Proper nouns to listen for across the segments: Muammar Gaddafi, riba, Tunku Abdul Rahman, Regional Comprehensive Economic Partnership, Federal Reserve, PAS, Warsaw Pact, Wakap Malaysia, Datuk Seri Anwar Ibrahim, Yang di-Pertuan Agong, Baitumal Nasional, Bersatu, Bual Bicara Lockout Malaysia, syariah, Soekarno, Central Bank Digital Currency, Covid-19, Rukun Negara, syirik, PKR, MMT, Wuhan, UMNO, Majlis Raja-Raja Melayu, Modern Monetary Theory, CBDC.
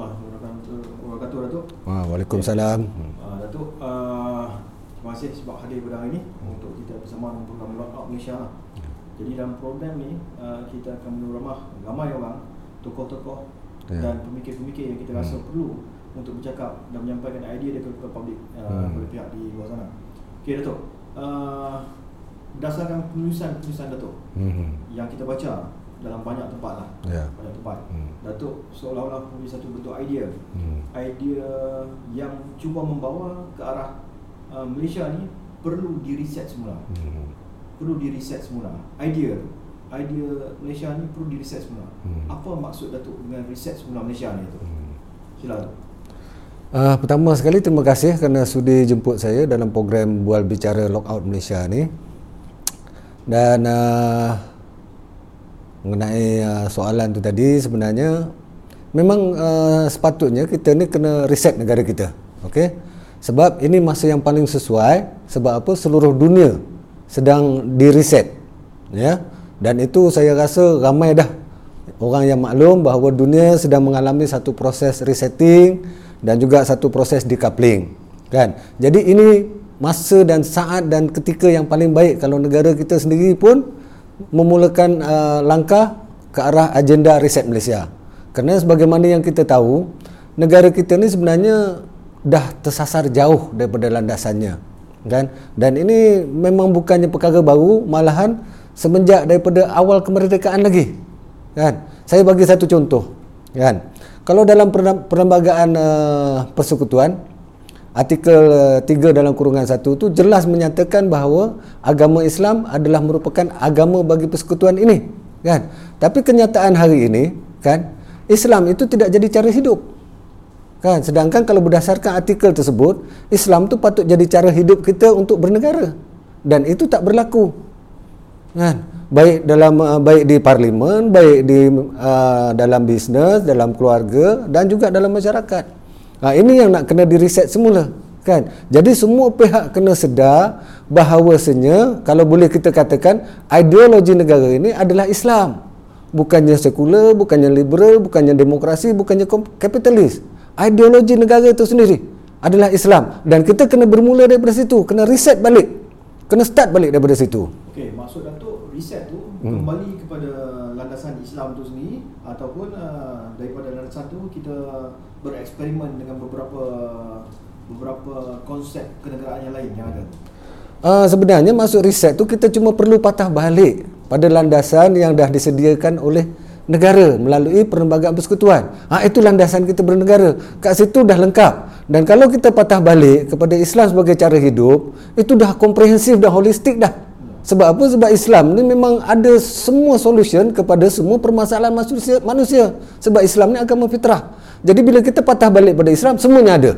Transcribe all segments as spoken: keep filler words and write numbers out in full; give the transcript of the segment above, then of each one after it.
warahmatullahi wabarakatuh, Datuk. Waalaikumsalam. Uh, Datuk, uh, terima kasih sebab hadir pada hari ini untuk kita bersama dalam program Wakap Malaysia. Jadi dalam program ni uh, kita akan meneramah ramai orang, tokoh-tokoh yeah. dan pemikir-pemikir yang kita rasa hmm. perlu untuk bercakap dan menyampaikan idea dia kepada publik, uh, hmm. kepada pihak di luar sana. Okey Datuk, uh, berdasarkan penulisan-penulisan Datuk hmm. yang kita baca dalam banyak tempat lah, yeah. banyak tempat hmm. Datuk seolah-olah punya satu bentuk idea hmm. idea yang cuba membawa ke arah uh, Malaysia ni perlu di-reset semula hmm. perlu di-reset semula idea idea Malaysia ni perlu di-reset semula hmm. Apa maksud Datuk dengan reset semula Malaysia ni Datuk? Hmm. Silakan. Uh, pertama sekali terima kasih kerana sudi jemput saya dalam program Bual Bicara Lockout Malaysia ni. Dan uh, mengenai uh, soalan tu tadi, sebenarnya memang uh, sepatutnya kita ni kena reset negara kita, okey, sebab ini masa yang paling sesuai. Sebab apa? Seluruh dunia sedang di reset, ya, dan itu saya rasa ramai dah orang yang maklum bahawa dunia sedang mengalami satu proses resetting dan juga satu proses decoupling, kan. Jadi ini masa dan saat dan ketika yang paling baik kalau negara kita sendiri pun memulakan uh, langkah ke arah agenda reset Malaysia. Kerana sebagaimana yang kita tahu, negara kita ni sebenarnya dah tersasar jauh daripada landasannya, kan? Dan ini memang bukannya perkara baru, malahan semenjak daripada awal kemerdekaan lagi, kan? Saya bagi satu contoh, kan? Kalau dalam perlembagaan uh, persekutuan, Artikel tiga dalam kurungan satu tu jelas menyatakan bahawa agama Islam adalah merupakan agama bagi persekutuan ini, kan. Tapi kenyataan hari ini, kan, Islam itu tidak jadi cara hidup, kan. Sedangkan kalau berdasarkan artikel tersebut, Islam tu patut jadi cara hidup kita untuk bernegara, dan itu tak berlaku, kan. Baik dalam baik di parlimen, baik di uh, dalam bisnes, dalam keluarga dan juga dalam masyarakat. Ha, ini yang nak kena di-reset semula, kan. Jadi semua pihak kena sedar bahawasanya, kalau boleh kita katakan, ideologi negara ini adalah Islam. Bukannya sekular, bukannya liberal, bukannya demokrasi, bukannya kapitalis. Ideologi negara itu sendiri adalah Islam, dan kita kena bermula daripada situ, kena reset balik, kena start balik daripada situ. Okey, maksud Datuk reset tu hmm. kembali kepada landasan Islam tu sendiri, ataupun uh, daripada landasan tu kita bereksperimen dengan beberapa beberapa konsep kenegaraan yang lain yang ada. Uh, sebenarnya masuk riset tu kita cuma perlu patah balik pada landasan yang dah disediakan oleh negara melalui perlembagaan persekutuan. Ha, itu landasan kita bernegara. Kat situ dah lengkap. Dan kalau kita patah balik kepada Islam sebagai cara hidup, itu dah komprehensif, dah holistik dah. Sebab apa? Sebab Islam ni memang ada semua solution kepada semua permasalahan manusia, manusia. Sebab Islam ni agama fitrah. Jadi bila kita patah balik pada Islam, semuanya ada.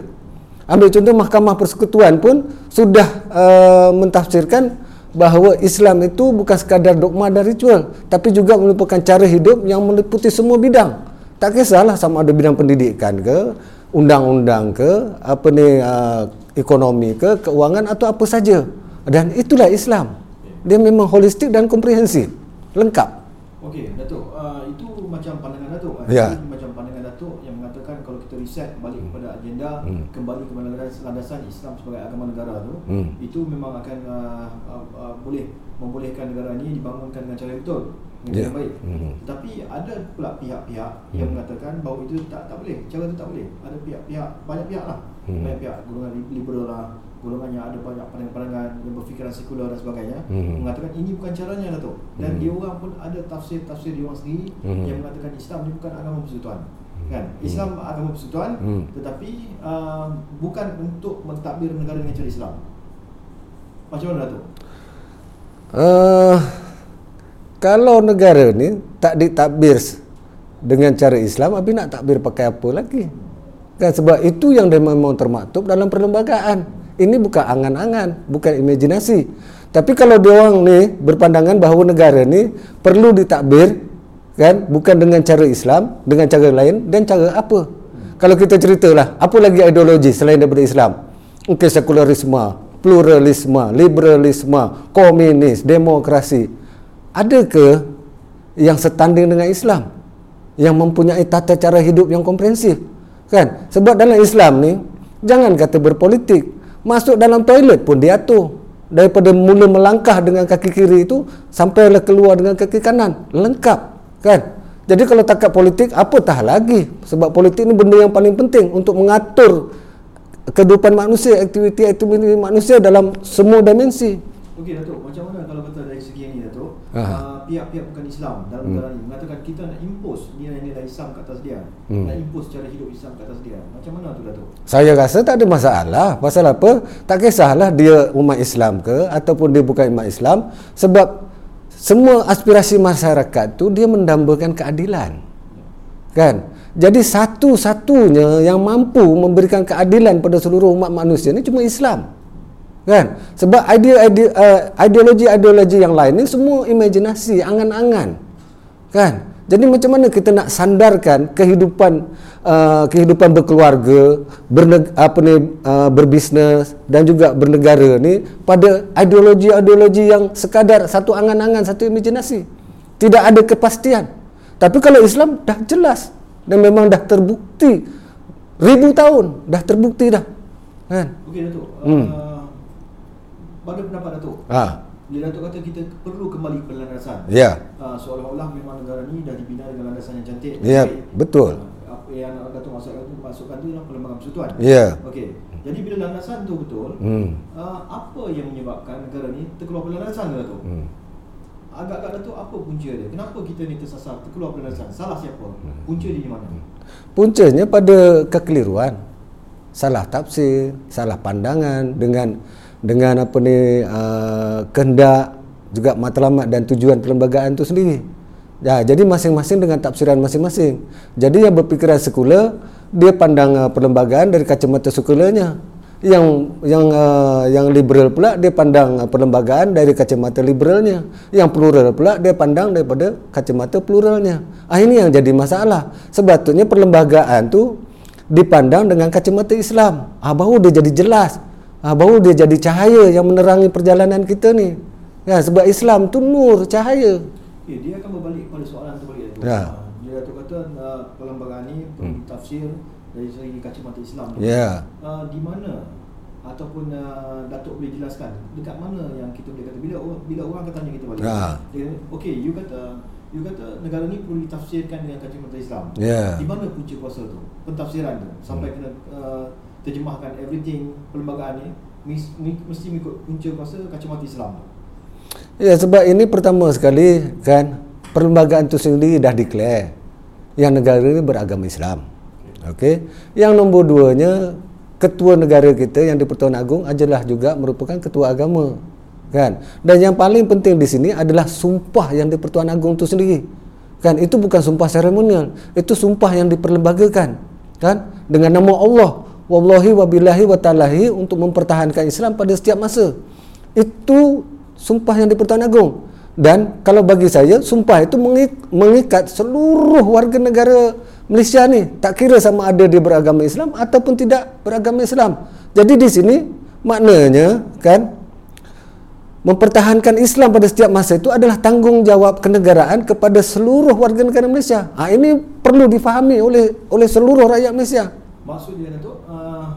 Ambil contoh, Mahkamah Persekutuan pun sudah uh, mentafsirkan bahawa Islam itu bukan sekadar dogma dan ritual, tapi juga merupakan cara hidup yang meliputi semua bidang. Tak kisahlah, sama ada bidang pendidikan ke, undang-undang ke, apa ni, uh, ekonomi ke, keuangan atau apa saja. Dan itulah Islam. Dia memang holistik dan komprehensif, lengkap. Okey, Datuk, uh, itu macam pandangan Datuk. Ya. Macam pandangan Datuk yang mengatakan kalau kita reset balik kepada agenda hmm. kembali kepada landasan Islam sebagai agama negara tu, hmm. itu memang akan uh, uh, uh, boleh membolehkan negara ini dibangunkan dengan cara yang betul, dengan yeah. cara baik. Hmm. Tetapi ada pula pihak-pihak hmm. yang mengatakan bahawa itu tak tak boleh, cara itu tak boleh. Ada pihak-pihak, banyak pihak lah, hmm. banyak pihak golongan liberal lah, golongan yang ada banyak pandangan-pandangan yang berfikiran sekular dan sebagainya, hmm. mengatakan ini bukan caranya, Datuk. Dan hmm. dia orang pun ada tafsir-tafsir dia orang sendiri hmm. yang mengatakan Islam ni bukan agama persekutuan, kan. Islam hmm. agama persekutuan, hmm. tetapi uh, bukan untuk mentadbir negara dengan cara Islam. Macam mana, Datuk? Uh, kalau negara ni tak ditadbir dengan cara Islam, habis nak tadbir pakai apa lagi, kan. Sebab itu yang dia memang termaktub dalam perlembagaan. Ini bukan angan-angan, bukan imajinasi. Tapi kalau diorang ni berpandangan bahawa negara ni perlu ditakbir, kan, bukan dengan cara Islam, dengan cara lain, dan cara apa? Hmm. Kalau kita ceritalah, apa lagi ideologi selain daripada Islam? Okey, sekularisme, pluralisme, liberalisme, komunis, demokrasi. Adakah yang setanding dengan Islam, yang mempunyai tata cara hidup yang komprehensif? kan? Sebab dalam Islam ni, jangan kata berpolitik, masuk dalam toilet pun diatur. Daripada mula melangkah dengan kaki kiri itu sampailah keluar dengan kaki kanan, lengkap kan? Jadi kalau takat politik, apatah lagi. Sebab politik ni benda yang paling penting untuk mengatur kehidupan manusia, aktiviti-aktiviti manusia dalam semua dimensi. Okey Datuk, macam mana kalau kata dari segi ini Datuk, uh, pihak-pihak bukan Islam dalam negara hmm. ini mengatakan kita nak impose nilai-nilai Islam kat atas dia, hmm. nak impose cara hidup Islam kat atas dia, macam mana tu Datuk? Saya rasa tak ada masalah. Pasal apa? Tak kisahlah dia umat Islam ke ataupun dia bukan umat Islam, sebab semua aspirasi masyarakat tu dia mendambakan keadilan, kan? Jadi satu-satunya yang mampu memberikan keadilan pada seluruh umat manusia ni cuma Islam, kan? Sebab idea-idea, uh, ideologi-ideologi yang lain ni semua imajinasi, angan-angan, kan? Jadi macam mana kita nak sandarkan kehidupan uh, kehidupan berkeluarga, berneg- apa ni, uh, berbisnes dan juga bernegara ni pada ideologi-ideologi yang sekadar satu angan-angan, satu imajinasi, tidak ada kepastian. Tapi kalau Islam dah jelas dan memang dah terbukti ribu tahun, dah terbukti dah, kan? Okey Datuk, hmm. uh, pada pendapat Datuk, ha. bila Datuk kata kita perlu kembali kepada landasan, yeah. uh, seolah-olah memang negara ni dah dibina dengan landasan yang cantik, yeah, okay. Betul. Uh, apa yang Datuk masukkan tu, masukkan tu dalam perlembagaan persatuan, yeah. Okey, jadi bila landasan tu betul, hmm. uh, apa yang menyebabkan negara ni terkeluar pada landasan tu Datuk? Hmm. Agak-agak Datuk, apa punca dia? Kenapa kita ni tersasar, terkeluar pada landasan? Salah siapa? Punca dia di mana? Puncanya pada kekeliruan, salah tafsir, salah pandangan dengan dengan apa ni uh, kehendak juga matlamat dan tujuan perlembagaan tu sendiri. Ya, jadi masing-masing dengan tafsiran masing-masing. Jadi yang berfikiran sekular dia pandang uh, perlembagaan dari kacamata sekularnya. Yang yang uh, yang liberal pula dia pandang uh, perlembagaan dari kacamata liberalnya. Yang plural pula dia pandang daripada kacamata pluralnya. Ah, ini yang jadi masalah. Sebetulnya perlembagaan tu dipandang dengan kacamata Islam. Ah, baru dia jadi jelas. Ha, baru dia jadi cahaya yang menerangi perjalanan kita ni, ya. Sebab Islam tu nur, cahaya, okay. Dia akan berbalik pada soalan terbalik Datuk, ya. Dia Datuk kata uh, perlembagaan ni perlu ditafsir hmm. dari segi kacamata Islam, ya. uh, Di mana ataupun uh, Datuk boleh jelaskan dekat mana yang kita boleh kata bila, bila orang akan tanya kita balik, ha. Dia kata, okay, you kata you kata negara ni perlu ditafsirkan dengan kacamata Islam, ya. Di mana punca kuasa tu, pentafsiran tu, sampai hmm. kena uh, terjemahkan everything perlembagaan ni mesti mengikut punca kuasa kacamata Islam. Ya, sebab ini pertama sekali kan, perlembagaan itu sendiri dah declare yang negara ini beragama Islam. Okey. Yang nombor duanya, ketua negara kita Yang di-Pertuan Agong adalah juga merupakan ketua agama, kan? Dan yang paling penting di sini adalah sumpah Yang di-Pertuan Agong itu sendiri, kan? Itu bukan sumpah seremonial, itu sumpah yang diperlembagakan, kan? Dengan nama Allah, wallahi wabillahi watalahi, untuk mempertahankan Islam pada setiap masa. Itu sumpah Yang di-Pertuan Agong. Dan kalau bagi saya, sumpah itu mengikat seluruh warga negara Malaysia ni, tak kira sama ada dia beragama Islam ataupun tidak beragama Islam. Jadi di sini maknanya kan, mempertahankan Islam pada setiap masa itu adalah tanggungjawab kenegaraan kepada seluruh warga negara Malaysia. Ha, ini perlu difahami oleh oleh seluruh rakyat Malaysia. Maksudnya Datuk, uh,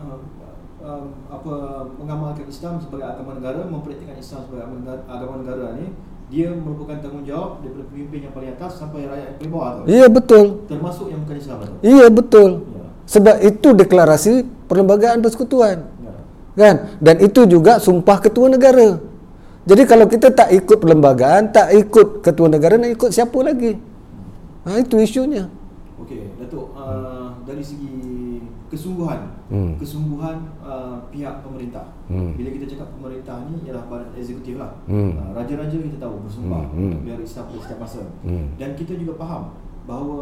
uh, apa, mengamalkan Islam sebagai agama negara, mempraktikkan Islam sebagai agama negara ni, dia merupakan tanggungjawab daripada pemimpin yang paling atas sampai rakyat yang paling bawah, Datuk. Ya, betul. Termasuk yang bukan Islam, Datuk. Ya, betul, ya. Sebab itu deklarasi perlembagaan persekutuan, ya, kan? Dan itu juga sumpah ketua negara. Jadi kalau kita tak ikut perlembagaan, tak ikut ketua negara, nak ikut siapa lagi? Ha, itu isunya. Okey Datuk, uh, dari segi kesungguhan, hmm. kesungguhan uh, pihak pemerintah. Hmm. Bila kita cakap pemerintah ni ialah badan eksekutif lah. Hmm. Uh, raja-raja kita tahu bersumpah hmm. biar Islam pada setiap masa. Hmm. Dan kita juga faham bahawa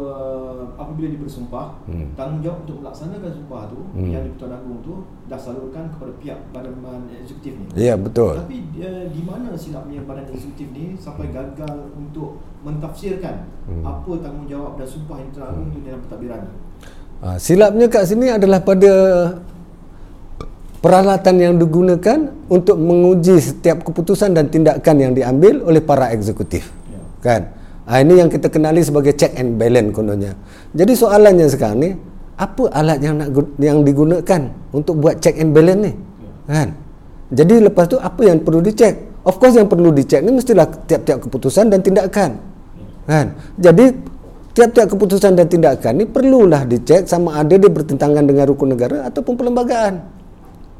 apabila dia bersumpah, hmm. tanggungjawab untuk melaksanakan sumpah tu, hmm. Yang di-Pertuan Agong tu dah salurkan kepada pihak badan eksekutif ni. Ya, yeah, betul. Tapi uh, di mana silapnya badan eksekutif ni sampai gagal untuk mentafsirkan hmm. apa tanggungjawab dan sumpah yang di-Pertuan Agong tu dalam pentadbiran ni? Ha, silapnya kat sini adalah pada peralatan yang digunakan untuk menguji setiap keputusan dan tindakan yang diambil oleh para eksekutif, ya, kan? Ha, ini yang kita kenali sebagai check and balance kononnya. Jadi soalannya sekarang ni, apa alat yang nak yang digunakan untuk buat check and balance ni, kan? Jadi lepas tu apa yang perlu dicek? Of course yang perlu dicek ni mestilah tiap-tiap keputusan dan tindakan, kan? Jadi tiap-tiap keputusan dan tindakan ni perlulah dicek sama ada dia bertentangan dengan rukun negara ataupun perlembagaan,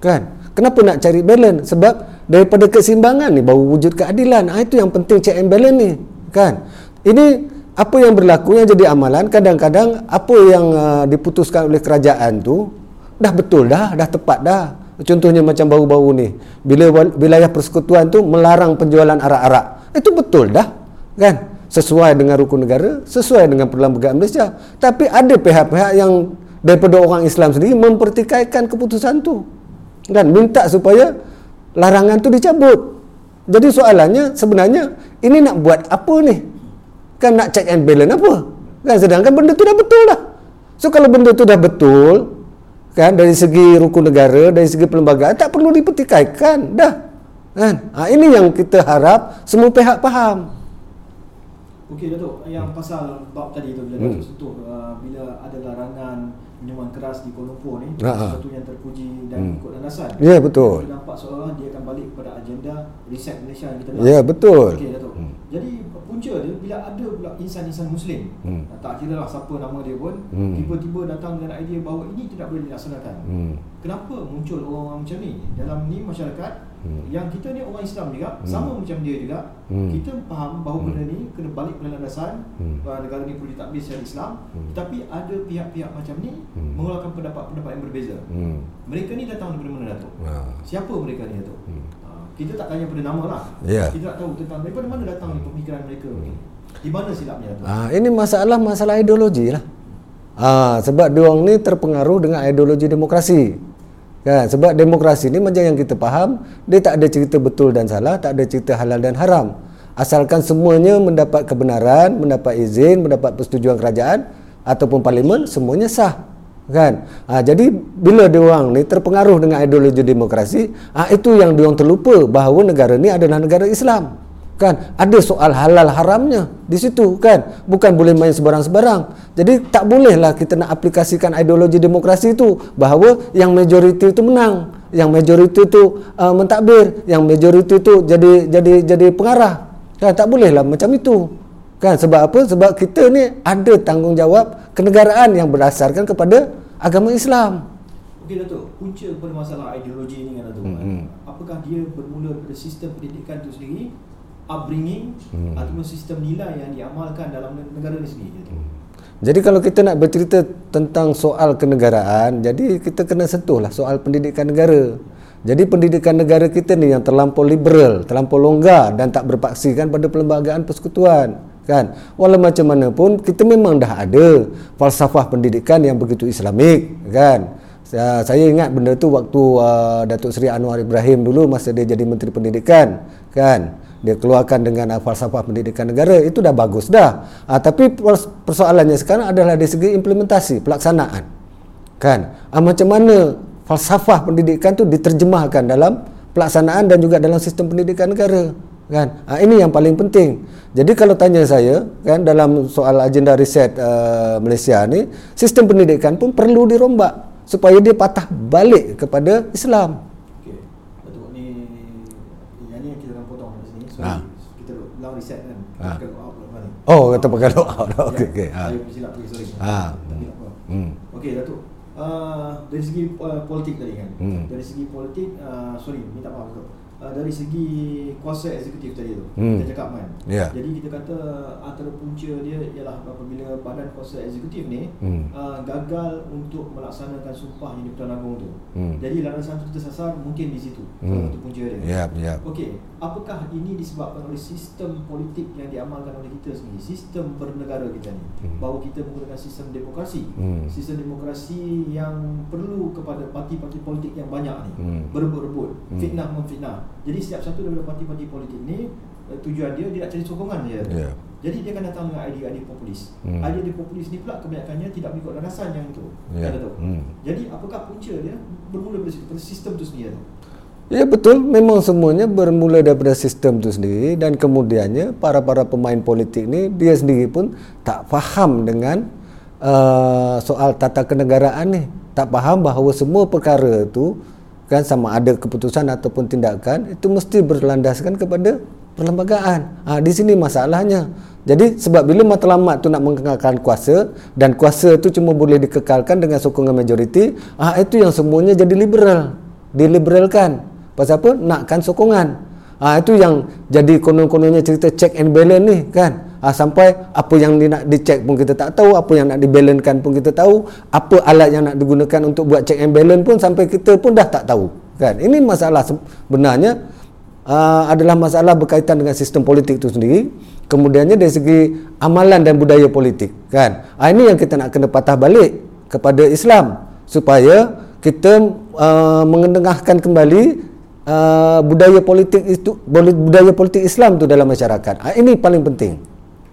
kan? Kenapa nak cari balance? Sebab daripada keseimbangan ni baru wujud keadilan. Ah, itu yang penting check and balance ni, kan? Ini apa yang berlaku yang jadi amalan, kadang-kadang apa yang uh, diputuskan oleh kerajaan tu dah betul dah, dah tepat dah. Contohnya macam baru-baru ni, bila wilayah persekutuan tu melarang penjualan arak-arak, itu betul dah, kan? Sesuai dengan rukun negara, sesuai dengan perlembagaan Malaysia. Tapi ada pihak-pihak yang daripada orang Islam sendiri mempertikaikan keputusan tu dan minta supaya larangan tu dicabut. Jadi soalannya sebenarnya ini nak buat apa ni? Kan nak check and balance apa, kan? Sedangkan benda tu dah betul lah. So kalau benda tu dah betul, kan, dari segi rukun negara, dari segi perlembagaan, tak perlu dipertikaikan dah, kan? Ha, ini yang kita harap semua pihak faham. Okey Datuk, yang pasal bab tadi tu, bila hmm. Datuk sentuh uh, bila ada larangan minuman keras di Kuala Lumpur ni, ha-ha, sesuatu yang terpuji dan hmm. ikut landasan. Ya, yeah, betul. Kita nampak seolah-olah dia akan balik kepada agenda reset Malaysia yang kita nak. Ya, yeah, betul. Okey Datuk, hmm. jadi punca dia bila ada pula insan-insan Muslim, hmm. tak kira lah siapa nama dia pun, hmm. tiba-tiba datang dengan idea bahawa ini tidak boleh dilaksanakan. hmm. Kenapa muncul orang-orang macam ni dalam ni masyarakat, hmm. yang kita ni orang Islam juga, hmm. sama macam dia juga, hmm. kita faham bahawa hmm. benda ni kena balik pada landasan, hmm. negara ni perlu ditakbir secara Islam, hmm. tapi ada pihak-pihak macam ni hmm. mengeluarkan pendapat-pendapat yang berbeza. hmm. Mereka ni datang daripada mana, Datuk? Nah. Siapa mereka ni, Datuk? hmm. Kita tak tanya pada nama lah, yeah. Kita tak tahu tentang daripada mana datang pemikiran mereka, di mana silapnya. Ah, ini masalah-masalah ideologi lah. ah, Sebab diorang ni terpengaruh dengan ideologi demokrasi, kan? Sebab demokrasi ni macam yang kita faham, dia tak ada cerita betul dan salah, tak ada cerita halal dan haram. Asalkan semuanya mendapat kebenaran, mendapat izin, mendapat persetujuan kerajaan ataupun parlimen, semuanya sah, kan? Ha, jadi bila diorang ni terpengaruh dengan ideologi demokrasi, ha, itu yang diorang terlupa bahawa negara ni adalah negara Islam, kan? Ada soal halal haramnya di situ, kan? Bukan boleh main sebarang-sebarang. Jadi tak bolehlah kita nak aplikasikan ideologi demokrasi itu bahawa yang majoriti itu menang, yang majoriti itu uh, mentadbir, yang majoriti itu jadi jadi jadi pengarah, kan? Tak bolehlah macam itu, kan? Sebab apa? Sebab kita ni ada tanggungjawab kenegaraan yang berdasarkan kepada agama Islam. Okey Datuk, punca pada masalah ideologi ni kan Datuk, mm-hmm. apakah dia bermula pada sistem pendidikan itu sendiri, upbringing, mm. ataupun sistem nilai yang diamalkan dalam negara ni sendiri, Datuk? Mm. Jadi kalau kita nak bercerita tentang soal kenegaraan, jadi kita kena sentuhlah soal pendidikan negara. Jadi pendidikan negara kita ni yang terlampau liberal, terlampau longgar dan tak berpaksikan pada perlembagaan persekutuan, kan? Walau macam mana pun kita memang dah ada falsafah pendidikan yang begitu Islamik, kan? Saya, saya ingat benda tu waktu uh, Datuk Seri Anwar Ibrahim dulu masa dia jadi Menteri Pendidikan, kan? Dia keluarkan dengan uh, falsafah pendidikan negara, itu dah bagus dah. Uh, tapi persoalannya sekarang adalah dari segi implementasi, pelaksanaan, kan? Uh, macam mana falsafah pendidikan tu diterjemahkan dalam pelaksanaan dan juga dalam sistem pendidikan negara, kan? Ha, ini yang paling penting. Jadi kalau tanya saya, kan, dalam soal agenda riset uh, Malaysia ni, sistem pendidikan pun perlu dirombak supaya dia patah balik kepada Islam. Okey, Datuk ni, yang ni kita akan potong kat sini. So ha. kita ulang riset kan. Ha. Kita go out mana? Oh, kata pakai go out. Okey okey. Ha. Saya silap pergi, sorry. Ha. Tapi apa? Hmm. Okey Datuk. Uh, dari segi uh, politik tadi kan. Hmm. Dari segi politik, uh, sorry, minta maaf Datuk. Dari segi kuasa eksekutif tadi tu, hmm. kita cakap kan, yeah. jadi kita kata antara punca dia ialah apabila badan kuasa eksekutif ni hmm. uh, gagal untuk melaksanakan sumpah yang di-Pertuan Agong tu, hmm. jadi landasan tu tersasar mungkin di situ, hmm. itu punca dia. yep, yep. Okey, apakah ini disebabkan oleh sistem politik yang diamalkan oleh kita sendiri, sistem bernegara kita ni, hmm. bahawa kita menggunakan sistem demokrasi, hmm. sistem demokrasi yang perlu kepada parti-parti politik yang banyak ni, hmm. berebut-rebut, hmm. fitnah-memfitnah. Jadi setiap satu daripada parti-parti politik ni, tujuan dia, dia nak cari sokongan je. yeah. Jadi dia akan datang dengan idea-idea populis. mm. Idea-idea populis ni pula kebanyakannya tidak mengikut landasan yang itu, yeah. kan, Datuk? mm. Jadi apakah punca dia bermula daripada sistem tu sendiri, Datuk? Ya, betul, memang semuanya bermula daripada sistem tu sendiri. Dan kemudiannya para-para pemain politik ni, dia sendiri pun tak faham dengan uh, soal tata kenegaraan ni tak faham bahawa semua perkara tu kan, sama ada keputusan ataupun tindakan itu mesti berlandaskan kepada perlembagaan. Ha, di sini masalahnya. Jadi sebab bila matlamat tu nak mengekalkan kuasa dan kuasa tu cuma boleh dikekalkan dengan sokongan majoriti, ha, itu yang semuanya jadi liberal, diliberalkan. Pasal apa? Nakkan sokongan. Ha, itu yang jadi konon-kononnya cerita check and balance ni kan. Ha, sampai apa yang nak dicek pun kita tak tahu, apa yang nak dibalancekan pun kita tahu, apa alat yang nak digunakan untuk buat check and balance pun sampai kita pun dah tak tahu kan. Ini masalah sebenarnya. Uh, adalah masalah berkaitan dengan sistem politik itu sendiri, kemudiannya dari segi amalan dan budaya politik kan. Uh, ini yang kita nak kena patah balik kepada Islam supaya kita uh, mengendengahkan kembali uh, budaya politik itu, budaya politik Islam tu dalam masyarakat. Uh, ini paling penting.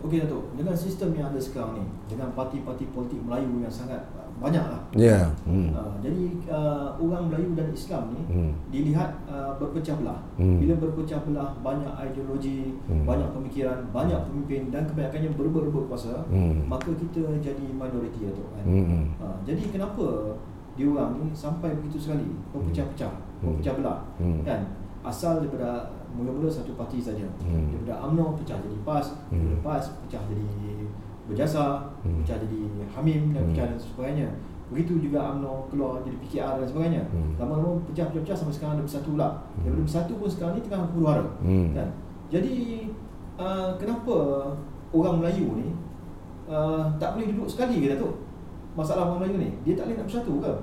Okey Dato', dengan sistem yang ada sekarang ni, dengan parti-parti politik Melayu yang sangat uh, banyaklah. Ya. Yeah. Hmm. Uh, jadi uh, orang Melayu dan Islam ni hmm. dilihat uh, berpecah belah. Hmm. Bila berpecah belah, banyak ideologi, hmm. banyak pemikiran, banyak pemimpin dan kebanyakannya berebut-rebut kuasa, hmm. maka kita jadi minoriti Dato' kan. Hmm. Uh, jadi kenapa diorang ni sampai begitu sekali berpecah-pecah, berpecah belah hmm. kan? Asal daripada mula-mula satu parti saja. Hmm. Daripada UMNO pecah jadi PAS, hmm. PAS pecah jadi Berjasa, hmm. pecah jadi Hamim dan hmm. pecah dan sebagainya. Begitu juga UMNO keluar jadi P K R dan sebagainya. Hmm. Lama-lama pecah-pecah sampai sekarang ada bersatu pula. Hmm. Daripada bersatu pun sekarang ni tengah huru hara. Hmm. Kan? Jadi uh, kenapa orang Melayu ni uh, tak boleh duduk sekali ke Dato'? Masalah orang Melayu ni, dia tak boleh nak bersatu ke?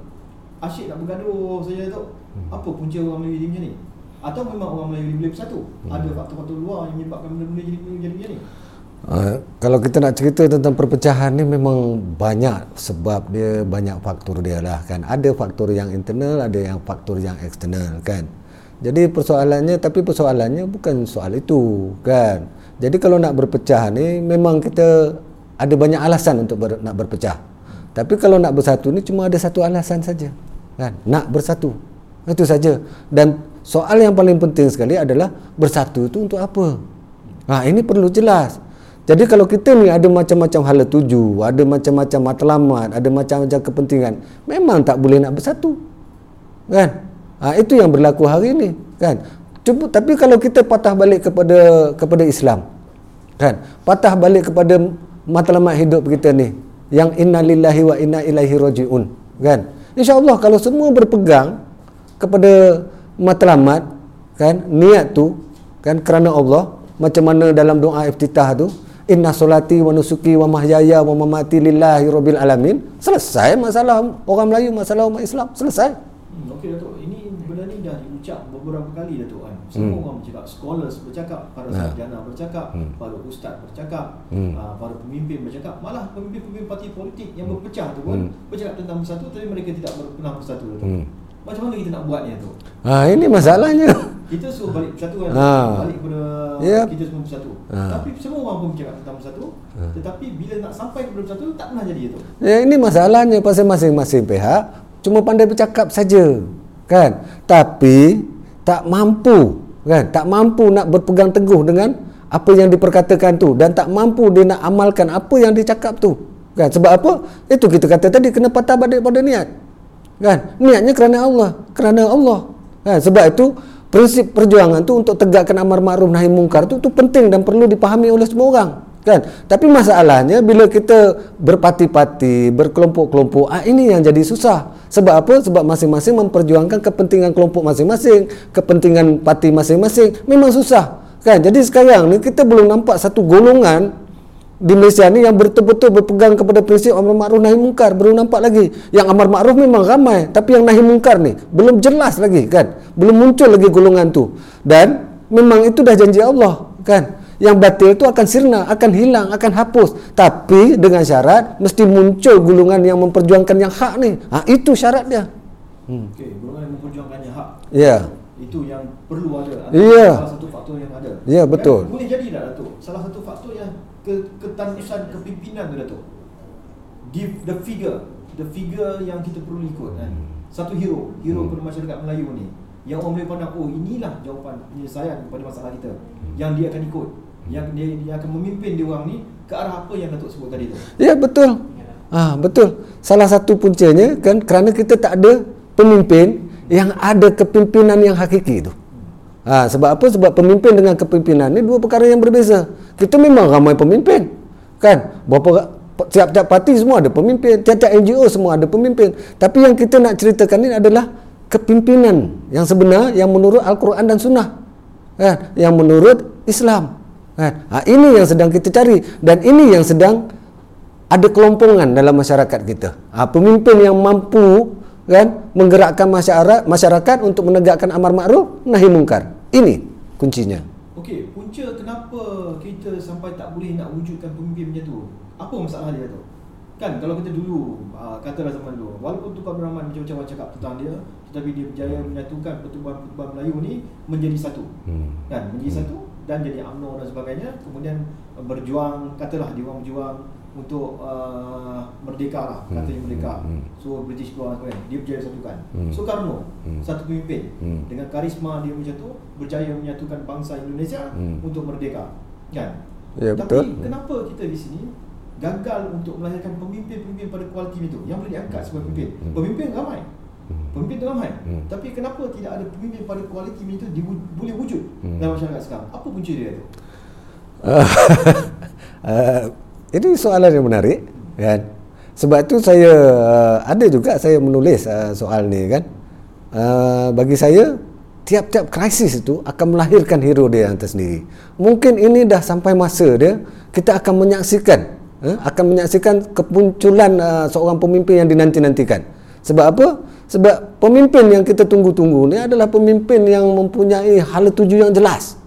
Asyik nak bergaduh saja Dato'? Hmm. Apa punca orang Melayu dia macam ni? Atau memang orang Melayu boleh bersatu? Hmm. Ada faktor-faktor luar yang menyebabkan benda-benda jadi macam ni? Uh, kalau kita nak cerita tentang perpecahan ni memang banyak sebab dia, banyak faktor dia lah kan. Ada faktor yang internal, ada yang faktor yang eksternal kan. Jadi persoalannya, tapi persoalannya bukan soal itu kan. Jadi kalau nak berpecah ni memang kita ada banyak alasan untuk ber, nak berpecah. Tapi kalau nak bersatu ni cuma ada satu alasan saja kan, nak bersatu. Itu saja. Dan soal yang paling penting sekali adalah bersatu itu untuk apa? Ha, ini perlu jelas. Jadi kalau kita ni ada macam-macam hala tuju, ada macam-macam matlamat, ada macam-macam kepentingan, memang tak boleh nak bersatu. Kan? Ha, itu yang berlaku hari ni, kan? Cuba, tapi kalau kita patah balik kepada kepada Islam, kan? Patah balik kepada matlamat hidup kita ni, yang inna lillahi wa inna ilaihi rajiun, kan? Insya-Allah kalau semua berpegang kepada matlamat kan, niat tu kan kerana Allah, macam mana dalam doa iftitah tu, inna solati wa nusuki wa mahyaya wa mamati lillahi rabbil alamin, selesai masalah orang Melayu, masalah umat Islam selesai. Hmm, okey Dato', ini benda ni dah diucap beberapa kali Dato' kan. Semua hmm. orang bercakap, scholars bercakap, para sarjana bercakap, hmm. para ustaz bercakap, hmm. uh, para pemimpin bercakap, malah pemimpin-pemimpin parti politik yang berpecah tu pun hmm. bercakap tentang bersatu tapi mereka tidak pernah bersatu Dato'. Hmm. Macam mana kita nak buat ni tu? Ha, ini masalahnya. Kita suruh balik bersatu kan? Ha. Balik kepada yep. kita semua bersatu. Ha. Tapi semua orang pun bercakap tentang bersatu. Ha. Tetapi bila nak sampai kepada bersatu, tak pernah jadi tu. Ya, ini masalahnya pasal masing-masing pihak cuma pandai bercakap saja. Kan? Tapi tak mampu kan? Tak mampu nak berpegang teguh dengan apa yang diperkatakan tu dan tak mampu dia nak amalkan apa yang dicakap tu. Kan? Sebab apa? Itu kita kata tadi, kena patah balik pada niat. Kan? Niatnya kerana Allah, kerana Allah kan? Sebab itu prinsip perjuangan tu untuk tegakkan amar ma'ruf nahi mungkar tu, tu penting dan perlu dipahami oleh semua orang kan. Tapi masalahnya bila kita berparti-parti, berkelompok-kelompok, ah, ini yang jadi susah. Sebab apa? Sebab masing-masing memperjuangkan kepentingan kelompok masing-masing, kepentingan parti masing-masing, memang susah kan. Jadi sekarang ni kita belum nampak satu golongan di Malaysia ni yang betul-betul berpegang kepada prinsip amar ma'ruf nahi mungkar, belum nampak lagi. Yang amar ma'ruf memang ramai, tapi yang nahi mungkar ni belum jelas lagi kan, belum muncul lagi golongan tu. Dan memang itu dah janji Allah kan, yang batil tu akan sirna, akan hilang, akan hapus, tapi dengan syarat mesti muncul golongan yang memperjuangkan yang hak ni. Ha, itu syarat dia. hmm. Okey, golongan yang memperjuangkan yang hak, ya yeah. itu yang perlu ada. yeah. Salah satu faktor yang ada, ya yeah, betul kan, boleh jadi tak Datuk, salah satu faktor yang ketanusan kepimpinan tu Dato', give the figure, the figure yang kita perlu ikut kan. Satu hero, hero hmm. kepada masyarakat Melayu ni yang orang boleh pandang, oh inilah jawapan penyelesaian kepada masalah kita, yang dia akan ikut, yang dia, dia akan memimpin dia orang ni ke arah apa yang Dato' sebut tadi tu. Ya betul. Ha, betul. Salah satu puncanya kan kerana kita tak ada pemimpin yang ada kepimpinan yang hakiki tu. Ha, sebab apa? Sebab pemimpin dengan kepimpinan ni dua perkara yang berbeza. Kita memang ramai pemimpin kan, berapa, tiap-tiap parti semua ada pemimpin, tiap-tiap N G O semua ada pemimpin. Tapi yang kita nak ceritakan ni adalah kepimpinan yang sebenar, yang menurut Al-Quran dan Sunnah kan, yang menurut Islam kan. Ha, ini yang sedang kita cari, dan ini yang sedang ada kelompongan dalam masyarakat kita. Ha, pemimpin yang mampu kan menggerakkan masyarakat masyarakat untuk menegakkan amar makruf nahi mungkar. Ini kuncinya. Okey, punca kenapa kita sampai tak boleh nak wujudkan pemimpin macam tu? Apa masalah dia tu? Kan kalau kita dulu aa, katalah zaman dulu, walaupun Tunku Abdul Rahman macam-macam cakap tentang dia, tetapi dia berjaya menyatukan pertubuhan-pertubuhan Melayu ni menjadi satu. Hmm. Kan menjadi hmm. satu dan jadi UMNO dan sebagainya, kemudian berjuang, katalah dia orang berjuang untuk uh, merdeka lah, katanya merdeka. Hmm. So British keluar kan, dia berjaya satukan. Hmm. Soekarno, hmm. satu pemimpin hmm. dengan karisma dia macam tu, berjaya menyatukan bangsa Indonesia hmm. untuk merdeka kan. Ya, tapi betul. Kenapa kita di sini gagal untuk melahirkan pemimpin-pemimpin pada kualiti itu yang boleh diangkat sebagai pemimpin? Pemimpin ramai, pemimpin tu ramai, hmm. tapi kenapa tidak ada pemimpin pada kualiti itu diwu- boleh wujud hmm. dalam masyarakat sekarang? Apa punca dia tu? Ini soalan yang menarik kan. Sebab tu saya uh, ada juga saya menulis uh, soal ni kan. Uh, bagi saya tiap-tiap krisis itu akan melahirkan hero dia yang tersendiri. Mungkin ini dah sampai masa dia, kita akan menyaksikan uh, akan menyaksikan kemunculan uh, seorang pemimpin yang dinanti-nantikan. Sebab apa? Sebab pemimpin yang kita tunggu-tunggu ni adalah pemimpin yang mempunyai hala tuju yang jelas,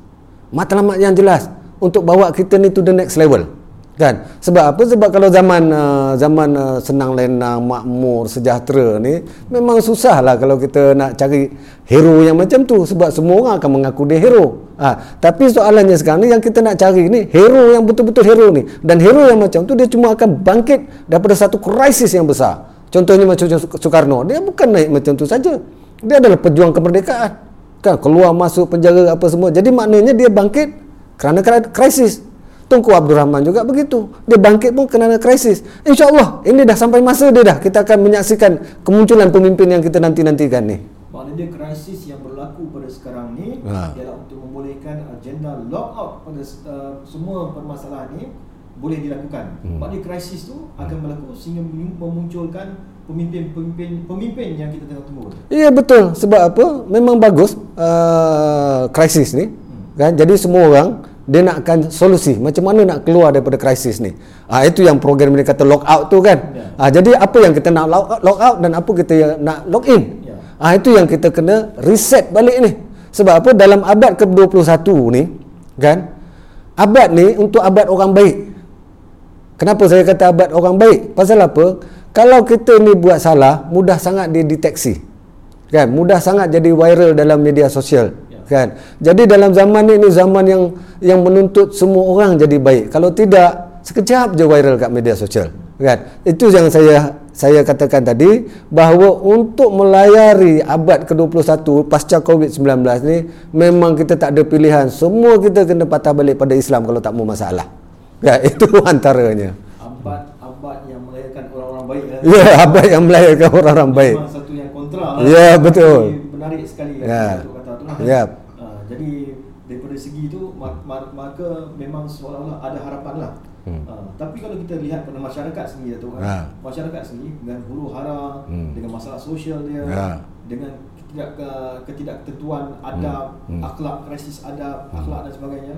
matlamat yang jelas untuk bawa kita ni to the next level. Kan? Sebab apa? Sebab kalau zaman uh, zaman uh, senang lenang, makmur, sejahtera ni memang susahlah kalau kita nak cari hero yang macam tu, sebab semua orang akan mengaku dia hero. Ha, tapi soalannya sekarang ni yang kita nak cari ni hero yang betul-betul hero ni, dan hero yang macam tu dia cuma akan bangkit daripada satu krisis yang besar. Contohnya macam Soekarno, dia bukan naik macam tu saja. Dia adalah pejuang kemerdekaan. Kan keluar masuk penjara apa semua. Jadi maknanya dia bangkit kerana krisis. Tunku Abdul Rahman juga begitu. Dia bangkit pun kerana krisis. InsyaAllah, ini dah sampai masa dia dah. Kita akan menyaksikan kemunculan pemimpin yang kita nanti-nantikan ni. Maknanya krisis yang berlaku pada sekarang ni ha. ialah untuk membolehkan agenda lockout pada uh, semua permasalahan ni boleh dilakukan. Hmm. Maknanya krisis tu akan berlaku sehingga memunculkan pemimpin-pemimpin pemimpin yang kita tengah tunggu. Ya, betul. Sebab apa? Memang bagus uh, krisis ni. Hmm. Kan? Jadi semua orang dia nakkan solusi macam mana nak keluar daripada krisis ni. Ha, itu yang program dia kata lock out tu kan. Ha, jadi apa yang kita nak lock out dan apa kita nak lock in, ha, itu yang kita kena reset balik ni. Sebab apa? Dalam abad ke dua puluh satu ni kan, abad ni untuk abad orang baik. Kenapa saya kata abad orang baik? Pasal apa? Kalau kita ni buat salah, mudah sangat dideteksi kan, mudah sangat jadi viral dalam media sosial kan. Jadi dalam zaman ni, ni zaman yang yang menuntut semua orang jadi baik. Kalau tidak, sekejap je viral kat media sosial kan. Itu yang saya saya katakan tadi, bahawa untuk melayari abad ke dua puluh satu pasca covid sembilan belas ni memang kita tak ada pilihan. Semua kita kena patah balik pada Islam kalau tak mau masalah. Ya, itu antaranya. Abad abad yang melahirkan orang-orang baik. Ya, abad yang melahirkan orang-orang baik. Memang satu yang kontra. Ya, betul. Menarik sekali ya. Kata tu lah. Ya. Jadi daripada segi itu maka memang seolah-olah ada harapan lah. Hmm. Uh, tapi kalau kita lihat pada masyarakat sendiri tu kan, ha. masyarakat sendiri dengan huru hara, hmm. dengan masalah sosial dia, ha. dengan ketidak ketidaktentuan adab, hmm. akhlak, krisis adab, hmm. akhlak dan sebagainya,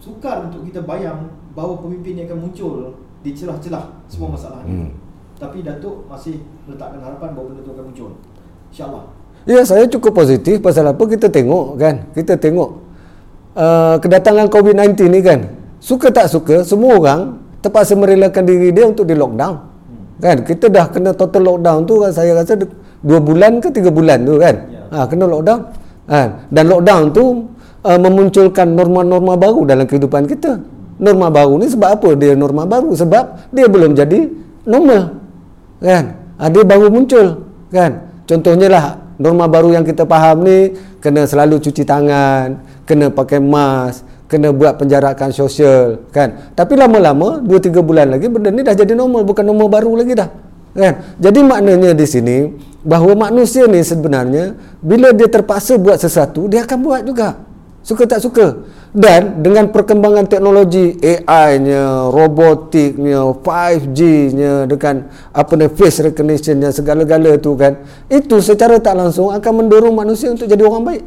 sukar untuk kita bayang bahawa pemimpin yang akan muncul di celah-celah semua masalah ni. Hmm. Tapi Datuk masih letakkan harapan bahawa benda itu akan muncul. InsyaAllah. Ya, saya cukup positif. Pasal apa? Kita tengok kan, kita tengok uh, kedatangan covid sembilan belas ni kan, suka tak suka semua orang terpaksa merelakan diri dia untuk di lockdown kan. Kita dah kena total lockdown tu kan, saya rasa dua bulan ke tiga bulan tu kan, ha, kena lockdown ha. Dan lockdown tu uh, memunculkan norma-norma baru dalam kehidupan kita. Norma baru ni sebab apa dia norma baru? Sebab dia belum jadi normal kan, ha, dia baru muncul kan. Contohnya lah norma baru yang kita faham ni, kena selalu cuci tangan, kena pakai mask, kena buat penjarakan sosial, kan? Tapi lama-lama dua tiga bulan lagi benda ni dah jadi normal, bukan normal baru lagi dah, kan? Jadi maknanya di sini bahawa manusia ni sebenarnya bila dia terpaksa buat sesuatu, dia akan buat juga, suka tak suka. Dan dengan perkembangan teknologi A I-nya, robotiknya, five G-nya, dengan apa ni face recognition-nya, segala-gala tu, kan, itu secara tak langsung akan mendorong manusia untuk jadi orang baik.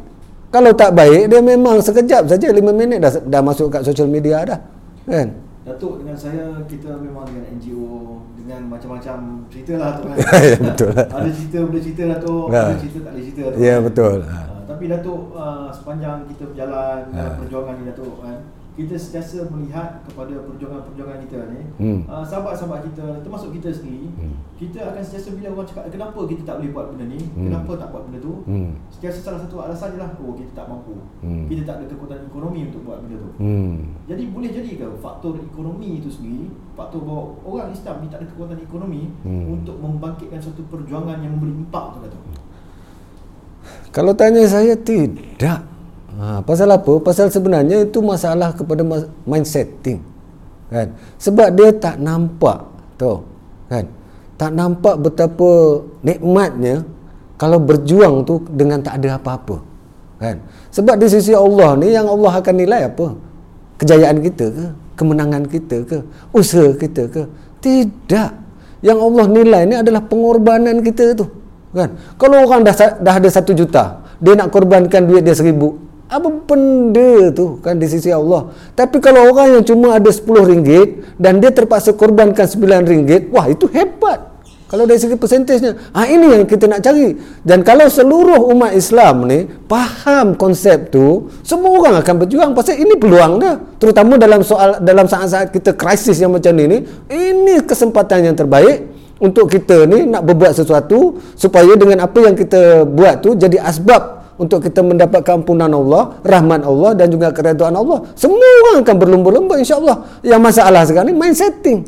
Kalau tak baik, dia memang sekejap saja, lima minit dah dah masuk kat social media dah, kan? Datuk, dengan saya, kita memang dengan N G O, dengan macam-macam cerita lah tu, kan? Ya, betul lah. Ada cerita boleh cerita Datuk, ha. Ada cerita tak boleh cerita tu. Ya, betul. Ha. Ha. Tapi Datuk, uh, sepanjang kita berjalan ha. perjuangan ni Datuk, kan, kita sentiasa melihat kepada perjuangan-perjuangan kita ni, hmm. uh, sahabat-sahabat kita, termasuk kita sendiri, hmm. kita akan sentiasa bila orang cakap kenapa kita tak boleh buat benda ni, hmm. kenapa tak buat benda tu, hmm. sentiasa salah satu alasan je lah, oh kita tak mampu, hmm. kita tak ada kekuatan ekonomi untuk buat benda tu. hmm. Jadi boleh jadi ke faktor ekonomi itu sendiri, faktor bahawa orang Islam ni tak ada kekuatan ekonomi hmm. untuk membangkitkan suatu perjuangan yang memberi impak tu, Datuk? Kalau tanya saya, tidak. Ha, pasal apa? Pasal sebenarnya itu masalah kepada mindset thing, kan? Sebab dia tak nampak tu, kan? Tak nampak betapa nikmatnya kalau berjuang tu dengan tak ada apa-apa, kan? Sebab di sisi Allah ni, yang Allah akan nilai apa? Kejayaan kita ke? Kemenangan kita ke? Usaha kita ke? Tidak. Yang Allah nilai ni adalah pengorbanan kita tu, kan? Kalau orang dah, dah ada satu juta, dia nak korbankan duit dia seribu, apa benda tu, kan, di sisi Allah. Tapi kalau orang yang cuma ada sepuluh ringgit dan dia terpaksa korbankan sembilan ringgit, wah, itu hebat kalau dari segi persentasenya. Ha, ini yang kita nak cari. Dan kalau seluruh umat Islam ni faham konsep tu, semua orang akan berjuang, pasal ini peluang dia, terutama dalam soal dalam saat-saat kita krisis yang macam ni ni, ini kesempatan yang terbaik untuk kita ni nak berbuat sesuatu supaya dengan apa yang kita buat tu jadi asbab untuk kita mendapat keampunan Allah, rahmat Allah dan juga keredaan Allah. Semua orang akan berlomba-lomba, insya-Allah. Yang masalah sekarang ni mind setting.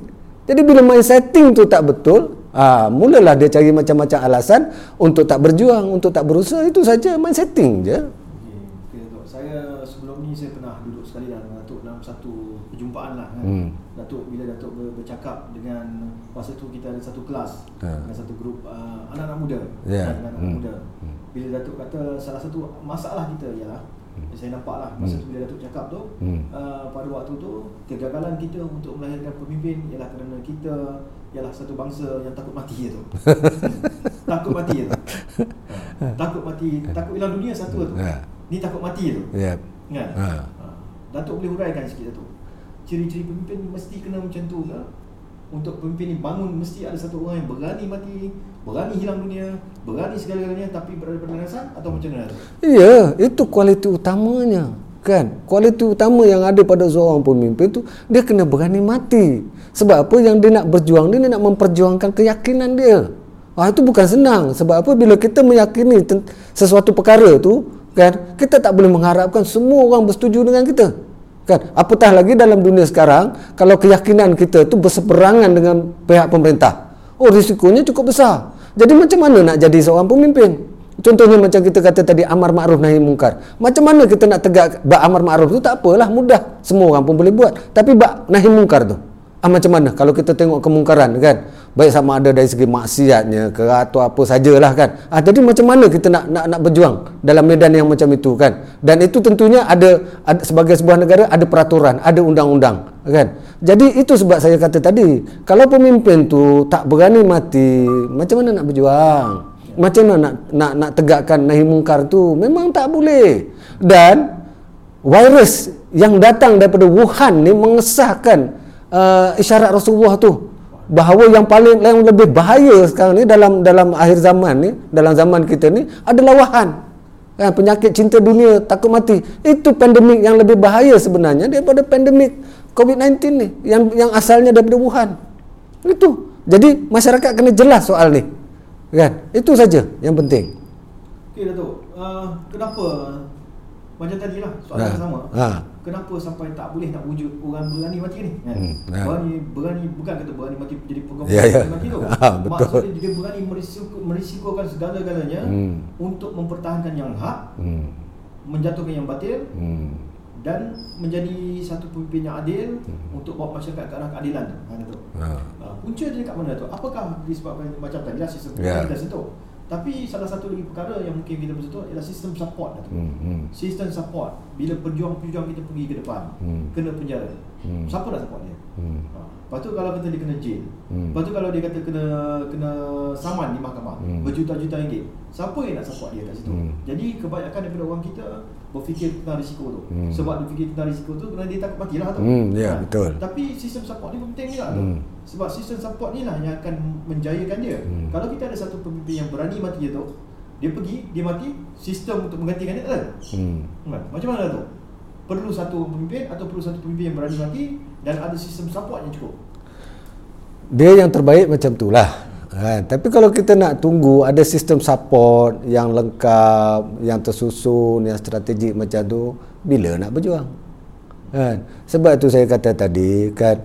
Jadi bila mind setting tu tak betul, ah mulalah dia cari macam-macam alasan untuk tak berjuang, untuk tak berusaha. Itu saja, mind setting je. Okey, Datuk. Saya sebelum ni saya pernah duduk sekali dengan Datuk dalam satu perjumpaan lah, kan. Hmm. Datuk, bila Datuk bercakap dengan, masa tu kita ada satu kelas, ha. dengan satu grup uh, anak-anak muda, yeah. anak-anak hmm. muda. Bila Datuk kata salah satu masalah kita ialah, hmm. saya nampak lah masa tu bila Datuk cakap tu, hmm. uh, pada waktu tu kegagalan kita untuk melahirkan pemimpin ialah kerana kita ialah satu bangsa yang takut mati tu. Takut mati tu. Takut mati, takut hilang dunia satu tu. Ni takut mati tu. Ya. Kan? Ha. Datuk boleh huraikan sikit, Datuk, ciri-ciri pemimpin mesti kena macam tu ke? Untuk pemimpin ni bangun mesti ada satu orang yang berani mati, berani hilang dunia, berani segala-galanya tapi berada pada landasan, atau macam mana? Ya, itu kualiti utamanya, kan? Kualiti utama yang ada pada seorang pemimpin tu, dia kena berani mati. Sebab apa? Yang dia nak berjuang, dia nak memperjuangkan keyakinan dia. Ah, itu bukan senang. Sebab apa? Bila kita meyakini sesuatu perkara tu, kan, kita tak boleh mengharapkan semua orang bersetuju dengan kita, kan? Apatah lagi dalam dunia sekarang, kalau keyakinan kita tu berseberangan dengan pihak pemerintah, oh, risikonya cukup besar. Jadi macam mana nak jadi seorang pemimpin? Contohnya macam kita kata tadi, amar ma'ruf nahi mungkar. Macam mana kita nak tegak bab amar ma'ruf tu? Tak apalah, mudah, semua orang pun boleh buat. Tapi bab nahi mungkar tu, ah, macam mana kalau kita tengok kemungkaran, kan, baik sama ada dari segi maksiatnya ke atau apa sajalah, kan. Ah, jadi macam mana kita nak nak nak berjuang dalam medan yang macam itu, kan? Dan itu tentunya ada, ada sebagai sebuah negara ada peraturan, ada undang-undang, kan? Jadi itu sebab saya kata tadi, kalau pemimpin tu tak berani mati, macam mana nak berjuang? Macam mana nak nak nak tegakkan nahi mungkar tu? Memang tak boleh. Dan virus yang datang daripada Wuhan ni mengesahkan Uh, isyarat Rasulullah tu, bahawa yang paling yang lebih bahaya sekarang ni dalam dalam akhir zaman ni, dalam zaman kita ni, adalah Wuhan, kan, penyakit cinta dunia, takut mati. Itu pandemik yang lebih bahaya sebenarnya daripada pandemik covid sembilan belas ni, yang yang asalnya daripada Wuhan itu. Jadi masyarakat kena jelas soal ni, kan? Itu saja yang penting. Okey, Datuk, uh, kenapa macam tadi lah soalan ha. sama ha. kenapa sampai tak boleh nak wujud orang berani mati ni, kan? hmm. ha. berani, berani bukan kata berani mati jadi pegang ya, ya. mati tu, ha, maksudnya dia berani merisiko, merisikokan segala-galanya hmm. untuk mempertahankan yang hak, hmm. menjatuhkan yang batil, hmm. dan menjadi satu pemimpin yang adil hmm. untuk bawa masyarakat ke arah keadilan tu. Mana tu? Ha. Uh, punca dia dekat mana tu? Apakah disebabkan macam tadi lah sistem yeah. kita sentuh. Tapi salah satu lagi perkara yang mungkin kita bersentuh ialah sistem support tu. Hmm. Sistem support bila pejuang-pejuang kita pergi ke depan, hmm. kena penjara. Hmm. Siapa nak support dia? Hmm. Uh, lepas tu kalau kata dia kena jail. Hmm. Lepas tu kalau dia kata kena kena saman di mahkamah hmm. berjuta-juta ringgit. Siapa yang nak support dia kat situ? Hmm. Jadi kebanyakan daripada orang kita berfikir tentang risiko tu. Hmm. Sebab dia fikir tentang risiko tu kerana dia takut matilah tu. Hmm, ya, yeah, ha. betul. Tapi sistem support ni penting juga hmm. tu. Sebab sistem support ni lah yang akan menjayakan dia. Hmm. Kalau kita ada satu pemimpin yang berani mati dia tu, dia pergi, dia mati, sistem untuk menggantikan dia tak ada. Hmm. Macam mana tu? Perlu satu pemimpin atau perlu satu pemimpin yang berani mati dan ada sistem support yang cukup. Dia yang terbaik macam tu lah. Ha, tapi kalau kita nak tunggu ada sistem support yang lengkap, yang tersusun, yang strategik macam tu, bila nak berjuang? Ha, sebab tu saya kata tadi kan,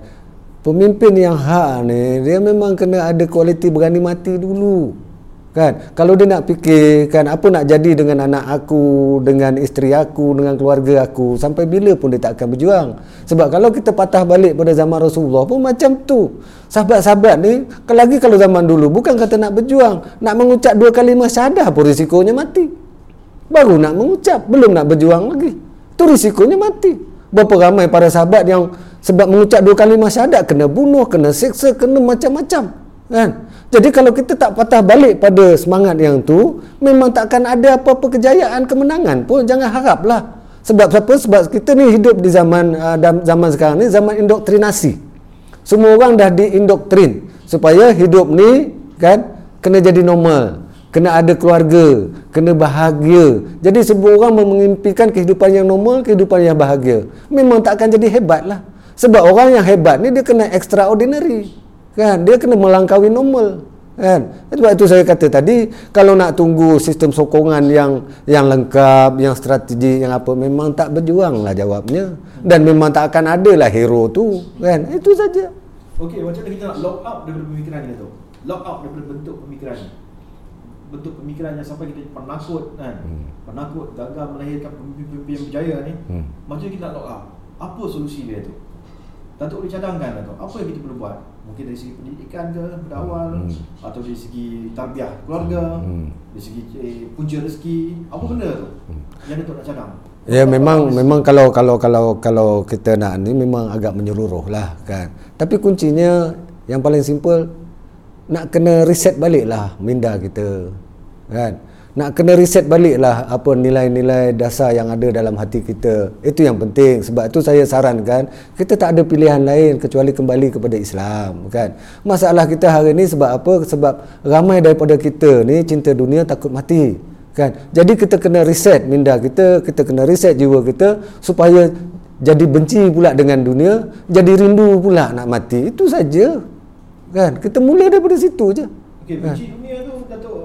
pemimpin yang hak ni dia memang kena ada kualiti berani mati dulu. Kan? Kalau dia nak fikir kan, apa nak jadi dengan anak aku, dengan isteri aku, dengan keluarga aku, sampai bila pun dia tak akan berjuang. Sebab kalau kita patah balik pada zaman Rasulullah pun macam tu. Sahabat-sahabat ni, lagi kalau zaman dulu, bukan kata nak berjuang, nak mengucap dua kalimah syahadah pun risikonya mati. Baru nak mengucap, belum nak berjuang lagi, tu risikonya mati. Berapa ramai para sahabat yang sebab mengucap dua kalimah syahadah kena bunuh, kena siksa, kena macam-macam kan? Jadi kalau kita tak patah balik pada semangat yang tu, memang takkan ada apa-apa kejayaan, kemenangan pun jangan haraplah. Sebab apa? Sebab kita ni hidup di zaman uh, zaman sekarang ni, zaman indoktrinasi. Semua orang dah diindoktrin supaya hidup ni kan kena jadi normal, kena ada keluarga, kena bahagia. Jadi semua orang mengimpikan kehidupan yang normal, kehidupan yang bahagia. Memang tak akan jadi hebat lah. Sebab orang yang hebat ni dia kena extraordinary kan, dia kena melangkaui normal kan. Sebab itu saya kata tadi, kalau nak tunggu sistem sokongan yang yang lengkap, yang strategi, yang apa, memang tak berjuang lah jawabnya. Dan memang tak akan ada lah hero tu kan. Itu saja. Okey, macam mana kita nak lock out daripada pemikiran kita tu? Lock out daripada bentuk pemikiran, bentuk pemikiran yang sampai kita penakut kan, hmm. penakut gagal melahirkan pemimpin-pemimpin yang berjaya ni. hmm. Macam kita nak lock out, apa solusi dia tu? Datuk boleh cadangkan lah tu, apa yang kita perlu buat? Mungkin dari segi pendidikan ke pada awal, hmm. atau dari segi tarbiyah keluarga, hmm. dari segi eh, punca rezeki, apa benda tu yang Datuk nak cadang? Ya, memang memang kalau kalau kalau kalau kita nak ni memang agak menyeluruh lah kan. Tapi kuncinya yang paling simple, nak kena reset balik lah minda kita kan. Nak kena reset balik lah apa nilai-nilai dasar yang ada dalam hati kita. Itu yang penting. Sebab itu saya sarankan, kita tak ada pilihan lain kecuali kembali kepada Islam kan. Masalah kita hari ni sebab apa? Sebab ramai daripada kita ni cinta dunia, takut mati kan. Jadi kita kena reset minda kita, kita kena reset jiwa kita, supaya jadi benci pula dengan dunia, jadi rindu pula nak mati. Itu saja kan. Kita mula daripada situ je. Okey, benci kan? Dunia tu Datuk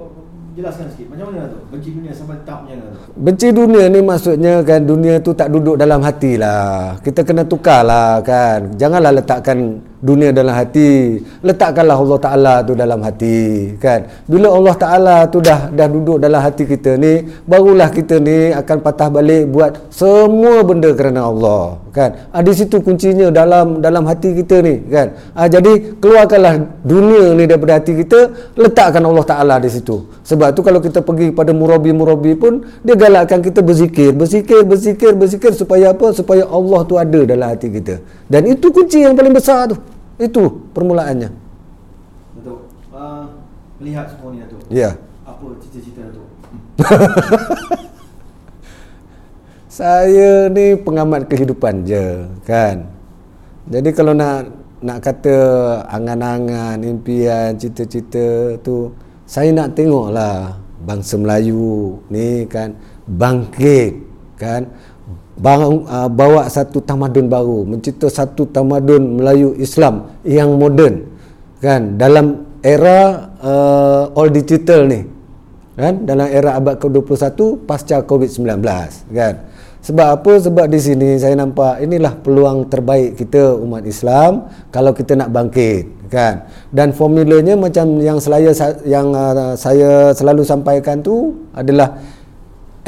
jelaskan sikit, macam mana tu? Benci dunia sampai tahap macam mana tu? Benci dunia ni maksudnya kan, dunia tu tak duduk dalam hati lah. Kita kena tukar lah kan. Janganlah letakkan dunia dalam hati, letakkanlah Allah Ta'ala tu dalam hati kan. Bila Allah Ta'ala tu dah dah duduk dalam hati kita ni, barulah kita ni akan patah balik buat semua benda kerana Allah kan. Ah, di situ kuncinya, dalam dalam hati kita ni kan. Ah, jadi keluarkanlah dunia ni daripada hati kita, letakkan Allah Ta'ala di situ. Sebab Sebab tu kalau kita pergi pada murabi-murabi pun, dia galakkan kita berzikir, berzikir, berzikir, berzikir. Supaya apa? Supaya Allah tu ada dalam hati kita. Dan itu kunci yang paling besar tu. Itu permulaannya. Datuk, uh, melihat semua ni Datuk, yeah. apa cita-cita Datuk? Saya ni pengamat kehidupan je kan. Jadi kalau nak nak kata angan-angan, impian, cita-cita tu, saya nak tengoklah bangsa Melayu ni kan bangkit kan, bang, uh, bawa satu tamadun baru, mencipta satu tamadun Melayu Islam yang moden kan, dalam era uh, all digital ni kan, dalam era abad kedua puluh satu pasca covid sembilan belas kan. Sebab apa? Sebab di sini saya nampak inilah peluang terbaik kita umat Islam kalau kita nak bangkit kan. Dan formulanya macam yang saya yang uh, saya selalu sampaikan tu adalah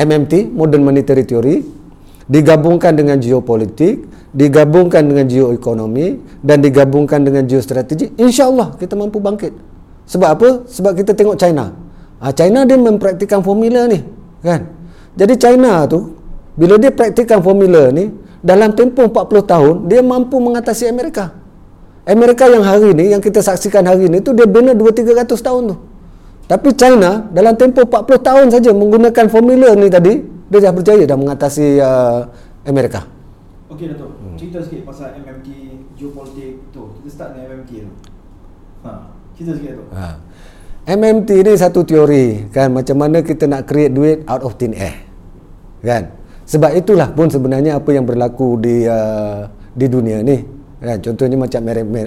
M M T, Modern Monetary Theory, digabungkan dengan geopolitik, digabungkan dengan geoekonomi dan digabungkan dengan geostrategi, insya-Allah kita mampu bangkit. Sebab apa? Sebab kita tengok China. Ha, China dia mempraktikkan formula ni, kan? Jadi China tu bila dia praktikkan formula ni, dalam tempoh empat puluh tahun dia mampu mengatasi Amerika. Amerika yang hari ni, yang kita saksikan hari ni tu, dia bina dua tiga ratus tahun tu. Tapi China dalam tempoh empat puluh tahun saja menggunakan formula ni tadi, dia dah berjaya dah mengatasi uh, Amerika. Okey Dato', hmm. cerita sikit pasal M M T, geopolitik tu. Kita start dengan M M T tu. Ha, cerita sikit Dato'. Ha. M M T ni satu teori, kan, macam mana kita nak create duit out of thin air, kan. Sebab itulah pun sebenarnya apa yang berlaku di uh, di dunia ni, kan. Contohnya macam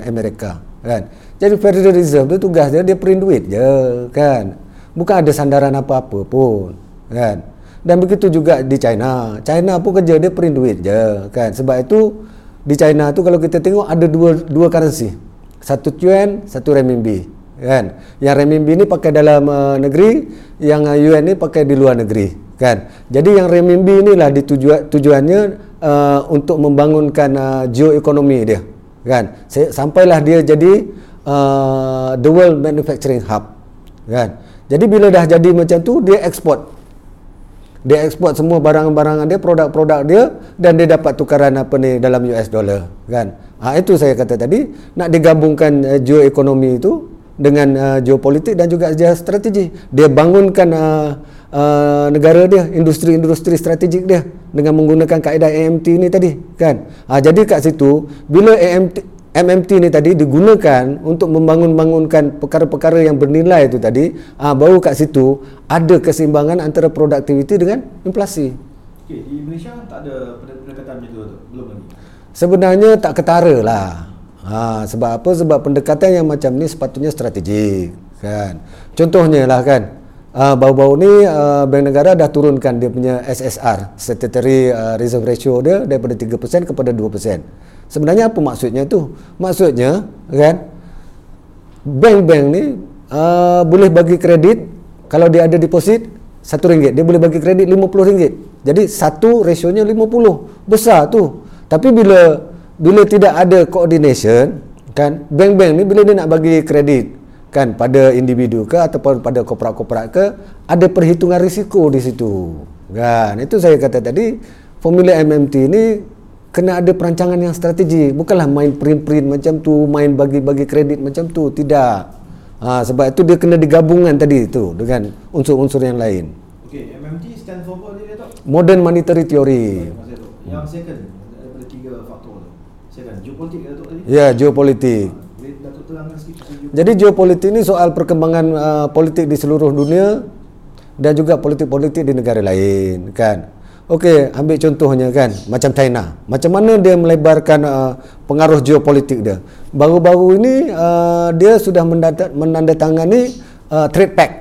Amerika, kan. Jadi Federal Reserve tu tugas dia, dia print duit je, kan, bukan ada sandaran apa-apa pun, kan. Dan begitu juga di China. China pun kerja dia print duit je, kan. Sebab itu di China tu kalau kita tengok ada dua dua currency, satu yuan, satu renminbi, kan. Yang renminbi ni pakai dalam uh, negeri, yang uh, yuan ni pakai di luar negeri, kan. Jadi yang renminbi inilah ditujuan tujuannya uh, untuk membangunkan uh, geoekonomi dia, kan. Sampailah dia jadi uh, the world manufacturing hub, kan. Jadi bila dah jadi macam tu, dia ekspor. Dia ekspor semua barang-barang dia, produk-produk dia, dan dia dapat tukaran apa ni dalam U S dollar, kan. Ha, itu saya kata tadi, nak digabungkan uh, geoekonomi itu dengan uh, geopolitik dan juga strategi. Dia bangunkan uh, uh, negara dia, industri-industri strategik dia dengan menggunakan kaedah A M T ni tadi, kan. Ha, jadi kat situ bila A M T M M T ni tadi digunakan untuk membangun-bangunkan perkara-perkara yang bernilai tu tadi, ha, baru kat situ ada keseimbangan antara produktiviti dengan inflasi. Okey, di Malaysia tak ada pendekatan macam tu, belum lagi. Sebenarnya tak ketara lah. Ha, sebab apa? Sebab pendekatan yang macam ni sepatutnya strategik, kan. Contohnya lah, kan, uh, baru-baru ni uh, Bank Negara dah turunkan dia punya S S R, Statutory uh, Reserve Ratio dia, daripada tiga peratus kepada dua peratus. Sebenarnya apa maksudnya tu? Maksudnya, kan, bank-bank ni uh, boleh bagi kredit. Kalau dia ada deposit satu ringgit, dia boleh bagi kredit lima puluh ringgit. Jadi satu rasionya lima puluh. Besar tu. Tapi bila bila tidak ada coordination, kan, bank-bank ni bila dia nak bagi kredit, kan, pada individu ke ataupun pada korporat-korporat ke, ada perhitungan risiko di situ, kan. Itu saya kata tadi, formula M M T ni kena ada perancangan yang strategi, bukanlah main print-print macam tu, main bagi-bagi kredit macam tu, tidak. Ha, sebab itu dia kena digabungan tadi tu dengan unsur-unsur yang lain. Okey, M M T stand for apa dia, Dato'? Modern Monetary Theory. Yang second, daripada tiga faktor tu. Geopolitik, Datuk, tadi? Ya, geopolitik. Jadi geopolitik ni soal perkembangan uh, politik di seluruh dunia dan juga politik-politik di negara lain, kan. Okey, ambil contohnya, kan, macam China. Macam mana dia melebarkan uh, pengaruh geopolitik dia? Baru-baru ini uh, dia sudah menandatangani uh, trade pact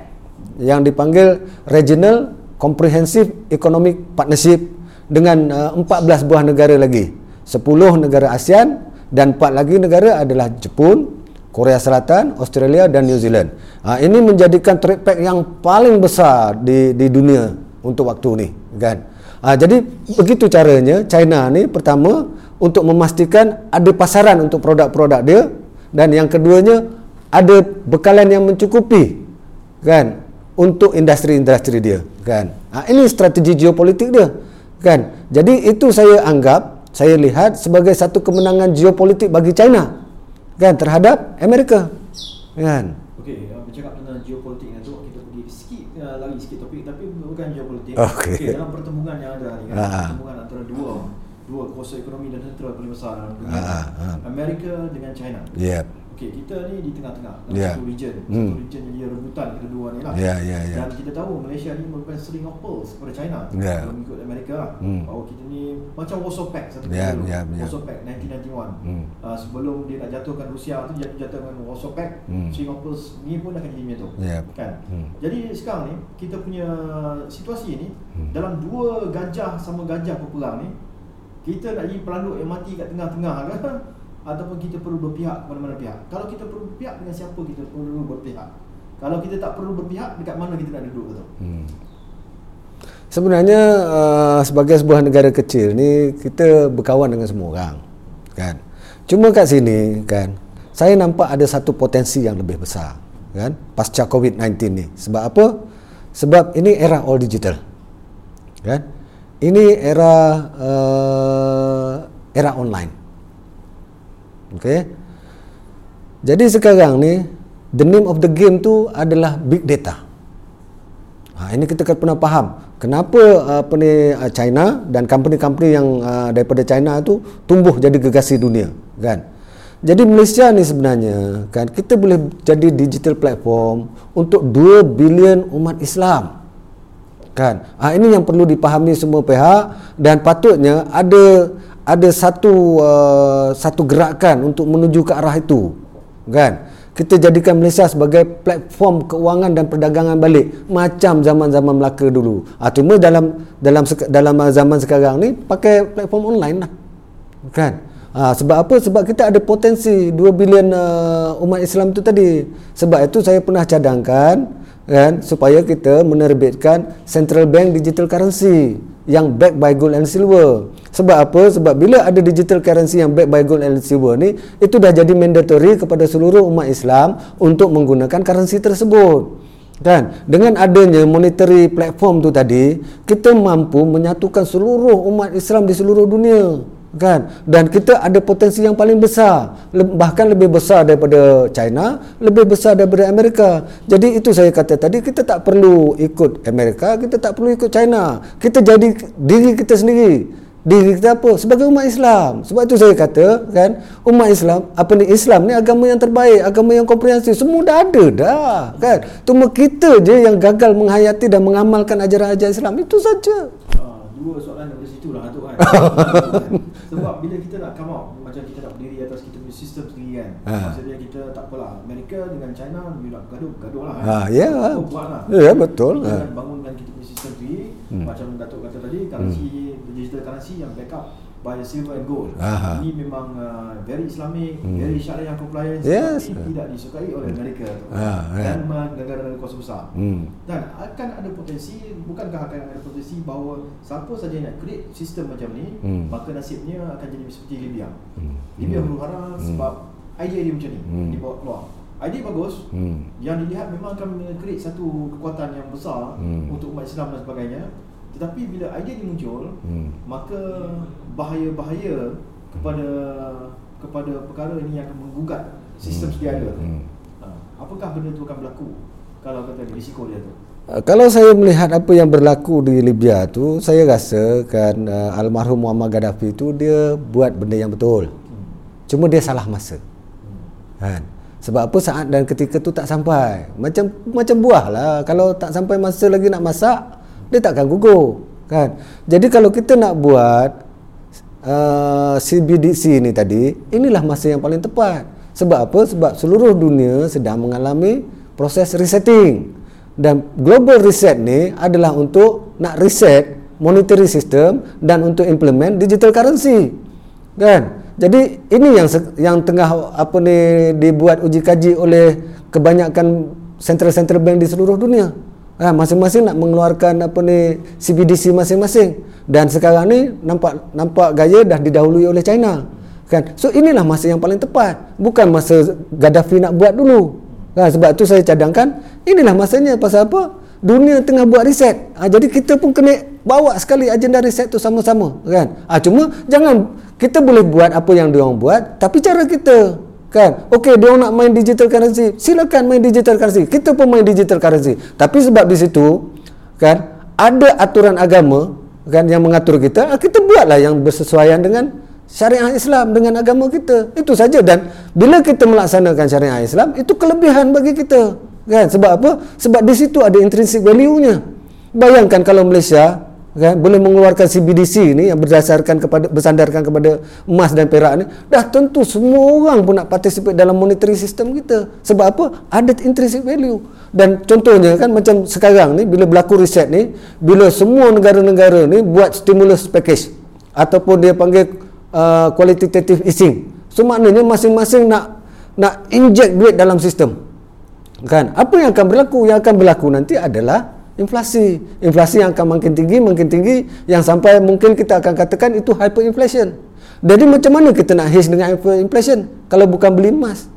yang dipanggil Regional Comprehensive Economic Partnership dengan uh, empat belas buah negara lagi. sepuluh negara ASEAN dan empat lagi negara adalah Jepun, Korea Selatan, Australia dan New Zealand. Ha, ini menjadikan trade pact yang paling besar di di dunia untuk waktu ni, kan. Ha, jadi begitu caranya China ni, pertama untuk memastikan ada pasaran untuk produk-produk dia, dan yang keduanya ada bekalan yang mencukupi, kan, untuk industri-industri dia, kan. Ha, ini strategi geopolitik dia, kan. Jadi itu saya anggap, saya lihat sebagai satu kemenangan geopolitik bagi China, kan, terhadap Amerika, kan. Okey, bercakap tentang geopolitik ni tu, kita pergi sikit uh, lagi sikit topik, tapi bukan geopolitik. Okey, okay, dalam pertemuan yang ada ni, kan, ha, pertemuan antara dua dua kuasa ekonomi dan sentral paling besar dalam dunia, ha, ha, Amerika dengan China. Ya. Yep. Okey, kita ni di tengah-tengah dalam yeah. satu region, hmm. satu region yang dia rebutan kedua ni lah. Yeah, yeah, yeah. Dan kita tahu Malaysia ni merupakan string of pearls kepada China, yeah. kalau mengikut Amerika lah. Hmm. Bahawa kita ni macam Warsaw Pact satu yeah, dulu, yeah, yeah. Warsaw Pact nineteen ninety-one. Hmm. Uh, sebelum dia nak jatuhkan Rusia tu, dia jatuhkan Warsaw Pact, hmm. string of pearls ni pun akan jadi macam tu, yeah. kan. Hmm. Jadi sekarang ni kita punya situasi ni, hmm. dalam dua gajah sama gajah berperang ni, kita nak jadi pelanduk yang mati kat tengah-tengah, kan? Ataupun kita perlu berpihak kepada mana pihak? Kalau kita perlu berpihak, dengan siapa kita perlu berpihak? Kalau kita tak perlu berpihak, dekat mana kita nak duduk tu? Hmm. Sebenarnya uh, sebagai sebuah negara kecil ni, kita berkawan dengan semua orang, kan. Cuma kat sini, kan, saya nampak ada satu potensi yang lebih besar, kan, pasca covid sembilan belas ni. Sebab apa? Sebab ini era all digital, kan. Ini era uh, era online. Okey. Jadi sekarang ni the name of the game tu adalah big data. Ha, ini kita kena faham kenapa apa ni China dan company-company yang uh, daripada China tu tumbuh jadi gegasi dunia, kan. Jadi Malaysia ni sebenarnya, kan, kita boleh jadi digital platform untuk dua bilion umat Islam, kan. Ha, ini yang perlu dipahami semua pihak, dan patutnya ada ada satu uh, satu gerakan untuk menuju ke arah itu, kan. Kita jadikan Malaysia sebagai platform keuangan dan perdagangan balik macam zaman-zaman Melaka dulu. Ah ha, cuma dalam dalam dalam zaman sekarang ni pakai platform online lah, kan. Ha, sebab apa? Sebab kita ada potensi dua bilion uh, umat Islam tu tadi. Sebab itu saya pernah cadangkan, kan, supaya kita menerbitkan Central Bank Digital Currency yang backed by gold and silver. Sebab apa? Sebab bila ada digital currency yang backed by gold and silver ni, itu dah jadi mandatory kepada seluruh umat Islam untuk menggunakan currency tersebut, kan. Dengan adanya monetary platform tu tadi, kita mampu menyatukan seluruh umat Islam di seluruh dunia, kan. Dan kita ada potensi yang paling besar, bahkan lebih besar daripada China, lebih besar daripada Amerika. Jadi itu saya kata tadi, kita tak perlu ikut Amerika, kita tak perlu ikut China, kita jadi diri kita sendiri. Diri kita apa? Sebagai umat Islam. Sebab itu saya kata, kan, umat Islam, apa ni, Islam ni agama yang terbaik, agama yang komprehensif, semua dah ada dah, kan. Cuma kita je yang gagal menghayati dan mengamalkan ajaran-ajaran Islam, itu saja. Dua soalan daripada situ lah tu, kan. Sebab bila kita nak come out, macam kita nak berdiri atas kita punya sistem sendiri, kan. Ha. Maksudnya kita tak apalah, Amerika dengan China you nak gaduh-gaduh lah, kan. Ha, ya. Yeah. Lah. Ya, yeah, betul. Kita ha. bangunkan kita punya sistem sendiri, hmm. macam Datuk kata tadi, currency, hmm. digital currency yang backup by silver and gold. Aha. Ini memang uh, very Islamic, hmm. very syariah compliance, yes. tapi tidak disukai oleh Amerika tu, ah, yeah. dan negara-negara kuasa besar. Hmm. Dan akan ada potensi, bukankah akan ada potensi bahawa siapa saja yang nak create sistem macam ni, hmm. maka nasibnya akan jadi seperti Libya. Hmm. Libya berharap hmm. sebab idea dia macam ni, hmm. dibawa keluar. Idea bagus, hmm. yang dilihat memang akan create satu kekuatan yang besar hmm. untuk umat Islam dan sebagainya. Tetapi bila idea ni muncul, hmm. maka bahaya-bahaya kepada kepada perkara ini yang akan menggugat sistem sedia ada. Hmm. Apakah benda itu akan berlaku kalau kata risiko dia tu? Kalau saya melihat apa yang berlaku di Libya tu, saya rasa, kan, almarhum Muammar Gaddafi tu dia buat benda yang betul. Hmm. Cuma dia salah masa. Hmm. Kan? Sebab apa, saat dan ketika tu tak sampai. Macam macam buah lah, kalau tak sampai masa lagi nak masak, dia takkan gugur, kan. Jadi kalau kita nak buat uh, C B D C ni tadi, inilah masa yang paling tepat. Sebab apa? Sebab seluruh dunia sedang mengalami proses resetting, dan global reset ni adalah untuk nak reset monetary system dan untuk implement digital currency, kan. Jadi ini yang yang tengah apa ni dibuat uji kaji oleh kebanyakan central-central bank di seluruh dunia. Ha, masing-masing nak mengeluarkan apa ni C B D C masing-masing, dan sekarang ni nampak nampak gaya dah didahului oleh China, kan. So inilah masa yang paling tepat, bukan masa Gaddafi nak buat dulu. Ha, sebab tu saya cadangkan inilah masanya. Pasal apa? Dunia tengah buat riset. Ha, jadi kita pun kena bawa sekali agenda riset tu sama-sama, kan. Ha, cuma jangan kita boleh buat apa yang diorang buat, tapi cara kita, kan. Okey, dia nak main digital currency, silakan main digital currency, kita pun main digital currency. Tapi sebab di situ, kan, ada aturan agama, kan, yang mengatur kita, kita buatlah yang bersesuaian dengan syariah Islam, dengan agama kita. Itu saja. Dan bila kita melaksanakan syariah Islam, itu kelebihan bagi kita, kan. Sebab apa? Sebab di situ ada intrinsic value-nya. Bayangkan kalau Malaysia, kan, boleh mengeluarkan C B D C ni yang berdasarkan kepada bersandarkan kepada emas dan perak ni, dah tentu semua orang pun nak participate dalam monetary system kita. Sebab apa? Ada intrinsic value. Dan contohnya, kan, macam sekarang ni bila berlaku reset ni, bila semua negara-negara ni buat stimulus package ataupun dia panggil uh, qualitative easing, so maknanya masing-masing nak nak inject duit dalam sistem, kan. Apa yang akan berlaku? Yang akan berlaku nanti adalah inflasi. Inflasi yang akan makin tinggi, makin tinggi, yang sampai mungkin kita akan katakan itu hyperinflation. Jadi macam mana kita nak hedge dengan hyperinflation kalau bukan beli emas?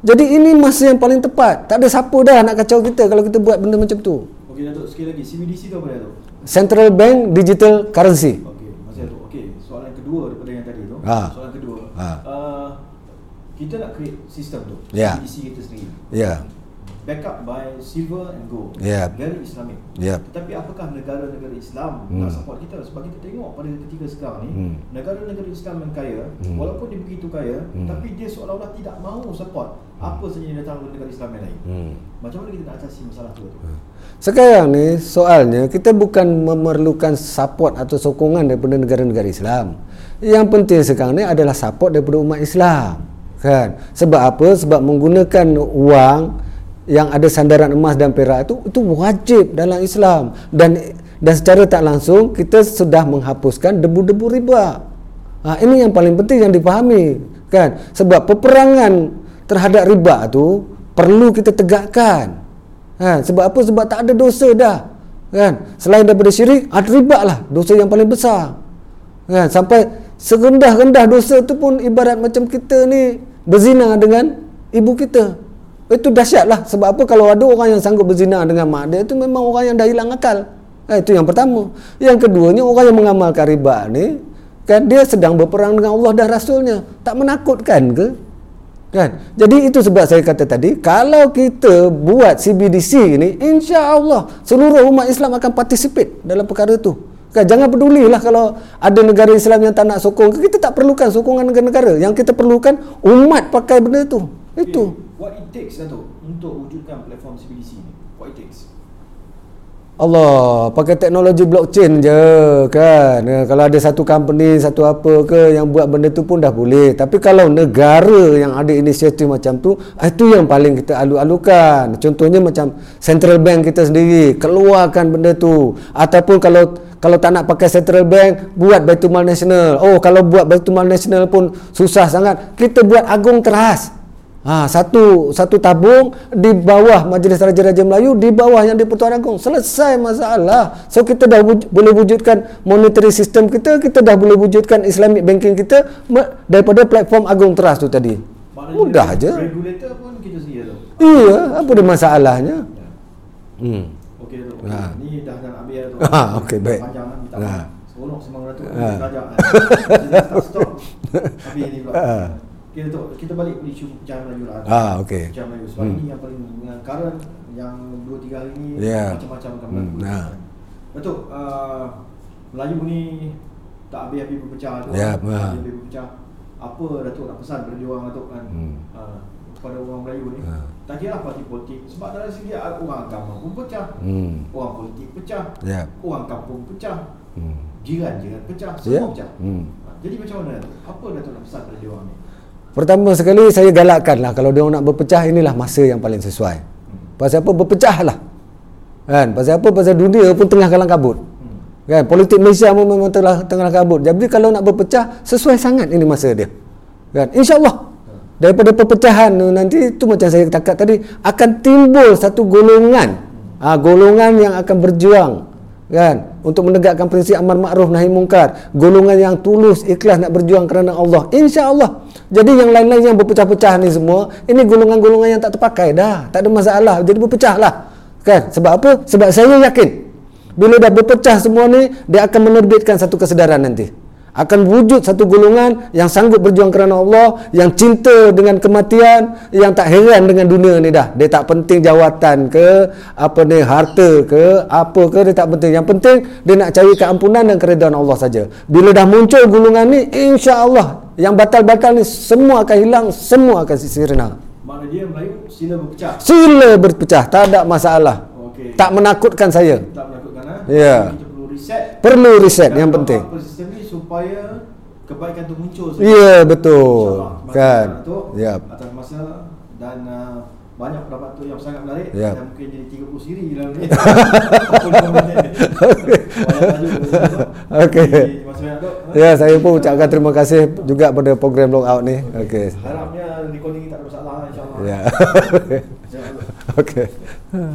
Jadi ini masa yang paling tepat. Tak ada siapa dah nak kacau kita kalau kita buat benda macam tu. Okey Datuk, sekali lagi, C B D C tu apa Datuk? Central Bank Digital Currency. Okey, masih Datuk. Okey, soalan kedua daripada yang tadi tu. Ha. Soalan kedua. Ha. Uh, kita nak create sistem tu. Yeah. C B D C kita sendiri. Ya. Yeah. Back up by silver and gold. Yeah. Very Islamic. Yeah. Tetapi apakah negara-negara Islam hmm. nak support kita? Sebab kita tengok pada ketika sekarang ni, hmm. negara-negara Islam yang kaya, hmm. walaupun dia begitu kaya, hmm. tapi dia seolah-olah tidak mahu support apa saja yang datang dari negara Islam yang lain. Hmm. Macam mana kita nak atasi masalah tu? Sekarang ni soalnya kita bukan memerlukan support atau sokongan daripada negara-negara Islam. Yang penting sekarang ni adalah support daripada umat Islam. Kan? Sebab apa? Sebab menggunakan wang yang ada sandaran emas dan perak itu itu wajib dalam Islam, dan dan secara tak langsung kita sudah menghapuskan debu-debu riba. Ha, ini yang paling penting yang dipahami, kan? Sebab peperangan terhadap riba tu perlu kita tegakkan. Ha, sebab apa? Sebab tak ada dosa dah, kan? Selain daripada syirik, ada riba lah dosa yang paling besar. Kan? Sampai serendah-rendah dosa tu pun ibarat macam kita ni berzina dengan ibu kita. Itu dahsyatlah. Sebab apa? Kalau ada orang yang sanggup berzina dengan mak dia, itu memang orang yang dah hilang akal. Eh, itu yang pertama. Yang keduanya, orang yang mengamalkan riba ni, kan, dia sedang berperang dengan Allah dan Rasulnya. Tak menakutkan ke? Kan? Jadi itu sebab saya kata tadi, kalau kita buat C B D C ni, insya Allah seluruh umat Islam akan participate dalam perkara tu. Kan, jangan pedulilah kalau ada negara Islam yang tak nak sokong. Kita tak perlukan sokongan negara-negara. Yang kita perlukan umat pakai benda tu. Itu. Okay. What it takes Dato' untuk wujudkan platform C B D C ni? What it takes? Allah, pakai teknologi blockchain je, kan. Kalau ada satu company, satu apa ke yang buat benda tu pun dah boleh. Tapi kalau negara yang ada inisiatif macam tu, itu yang paling kita alu-alukan. Contohnya macam Central Bank kita sendiri, keluarkan benda tu. Ataupun kalau Kalau tak nak pakai Central Bank, buat Baitumal Nasional. Oh, kalau buat Baitumal Nasional pun susah sangat, kita buat Agong Teras. Ha, satu satu tabung di bawah Majlis Raja-Raja Melayu, di bawah Yang di-Pertuan Agong. Selesai masalah. So kita dah wuj- boleh wujudkan monetary system kita, kita dah boleh wujudkan Islamic banking kita daripada platform Agong Teras tu tadi. Maknanya mudah aje. Regulator pun kita sendiri tu. Iya, apa dia masalahnya? Ya. Hmm. Okey tu. Ha. Ni dah nak ambil tu. Ha, okey baik. Panjang lagi tak. Ha. Seronok semangat tu belajar. Tak stop. Habis ni pula. Ha. Okey tu, kita balik pada isu pecahan Melayu lah. Ha, okey. Pecahan Melayu sebab hmm. ini yang paling current yang dua tiga hari ni yeah. macam-macam akan berlaku. Hmm. Ha. Betul. Uh, Melayu ni tak habis-habis berpecah tu. Ya, yeah. ha. habis berpecah. Apa Datuk nak pesan kepada orang Datuk kan? Hmm. Uh, kepada orang Melayu ni ha. tak kira parti politik, sebab dari segi orang agama pun pecah, hmm. orang politik pecah, yeah. orang kampung pecah, hmm. jiran-jiran pecah, semua yeah. pecah. hmm. Jadi macam mana Datuk? Apa Datuk nak pesan kepada dia orang ni? Pertama sekali saya galakkanlah kalau dia orang nak berpecah, inilah masa yang paling sesuai. hmm. Pasal apa? Berpecahlah, kan? Pasal apa? Pasal dunia pun tengah kalang kabut, hmm. kan? Politik Malaysia pun memang tengah tengah kabut. Jadi kalau nak berpecah, sesuai sangat ini masa dia, kan? InsyaAllah daripada perpecahan nanti tu, macam saya cakap tadi, akan timbul satu golongan ha, golongan yang akan berjuang, kan, untuk menegakkan prinsip amar makruf nahi mungkar, golongan yang tulus ikhlas nak berjuang kerana Allah, insya-Allah. Jadi yang lain-lain yang berpecah-pecah ni semua, ini golongan-golongan yang tak terpakai dah, tak ada masalah, jadi berpecahlah, kan? Sebab apa? Sebab saya yakin bila dah berpecah semua ni, dia akan menerbitkan satu kesedaran nanti. Akan wujud satu golongan yang sanggup berjuang kerana Allah, yang cinta dengan kematian, yang tak heran dengan dunia ni dah. Dia tak penting jawatan ke, apa ni, harta ke, apa ke, dia tak penting. Yang penting dia nak cari keampunan dan keredaan Allah saja. Bila dah muncul golongan ni, insya-Allah yang batal-batal ni semua akan hilang, semua akan sirna. Mana dia Melayu sila berpecah. Sila berpecah, tak ada masalah. Okay. Tak menakutkan saya. Tak menakutkan ah. Ya. Yeah. Reset. Perlu riset yang penting. Sistem ni supaya kebaikan tu muncul. Ya, yeah, betul. Kan. Ya. Yep. Atas masa dan uh, banyak pendapat tu yang sangat menarik, yep. dan mungkin jadi tiga puluh siri dalam ni. Okey. Ya, saya pun ucapkan terima kasih juga pada program Lockout ni. Okey. Okay. Harapnya recording tak ada masalah, insya-Allah. Ya. Okey.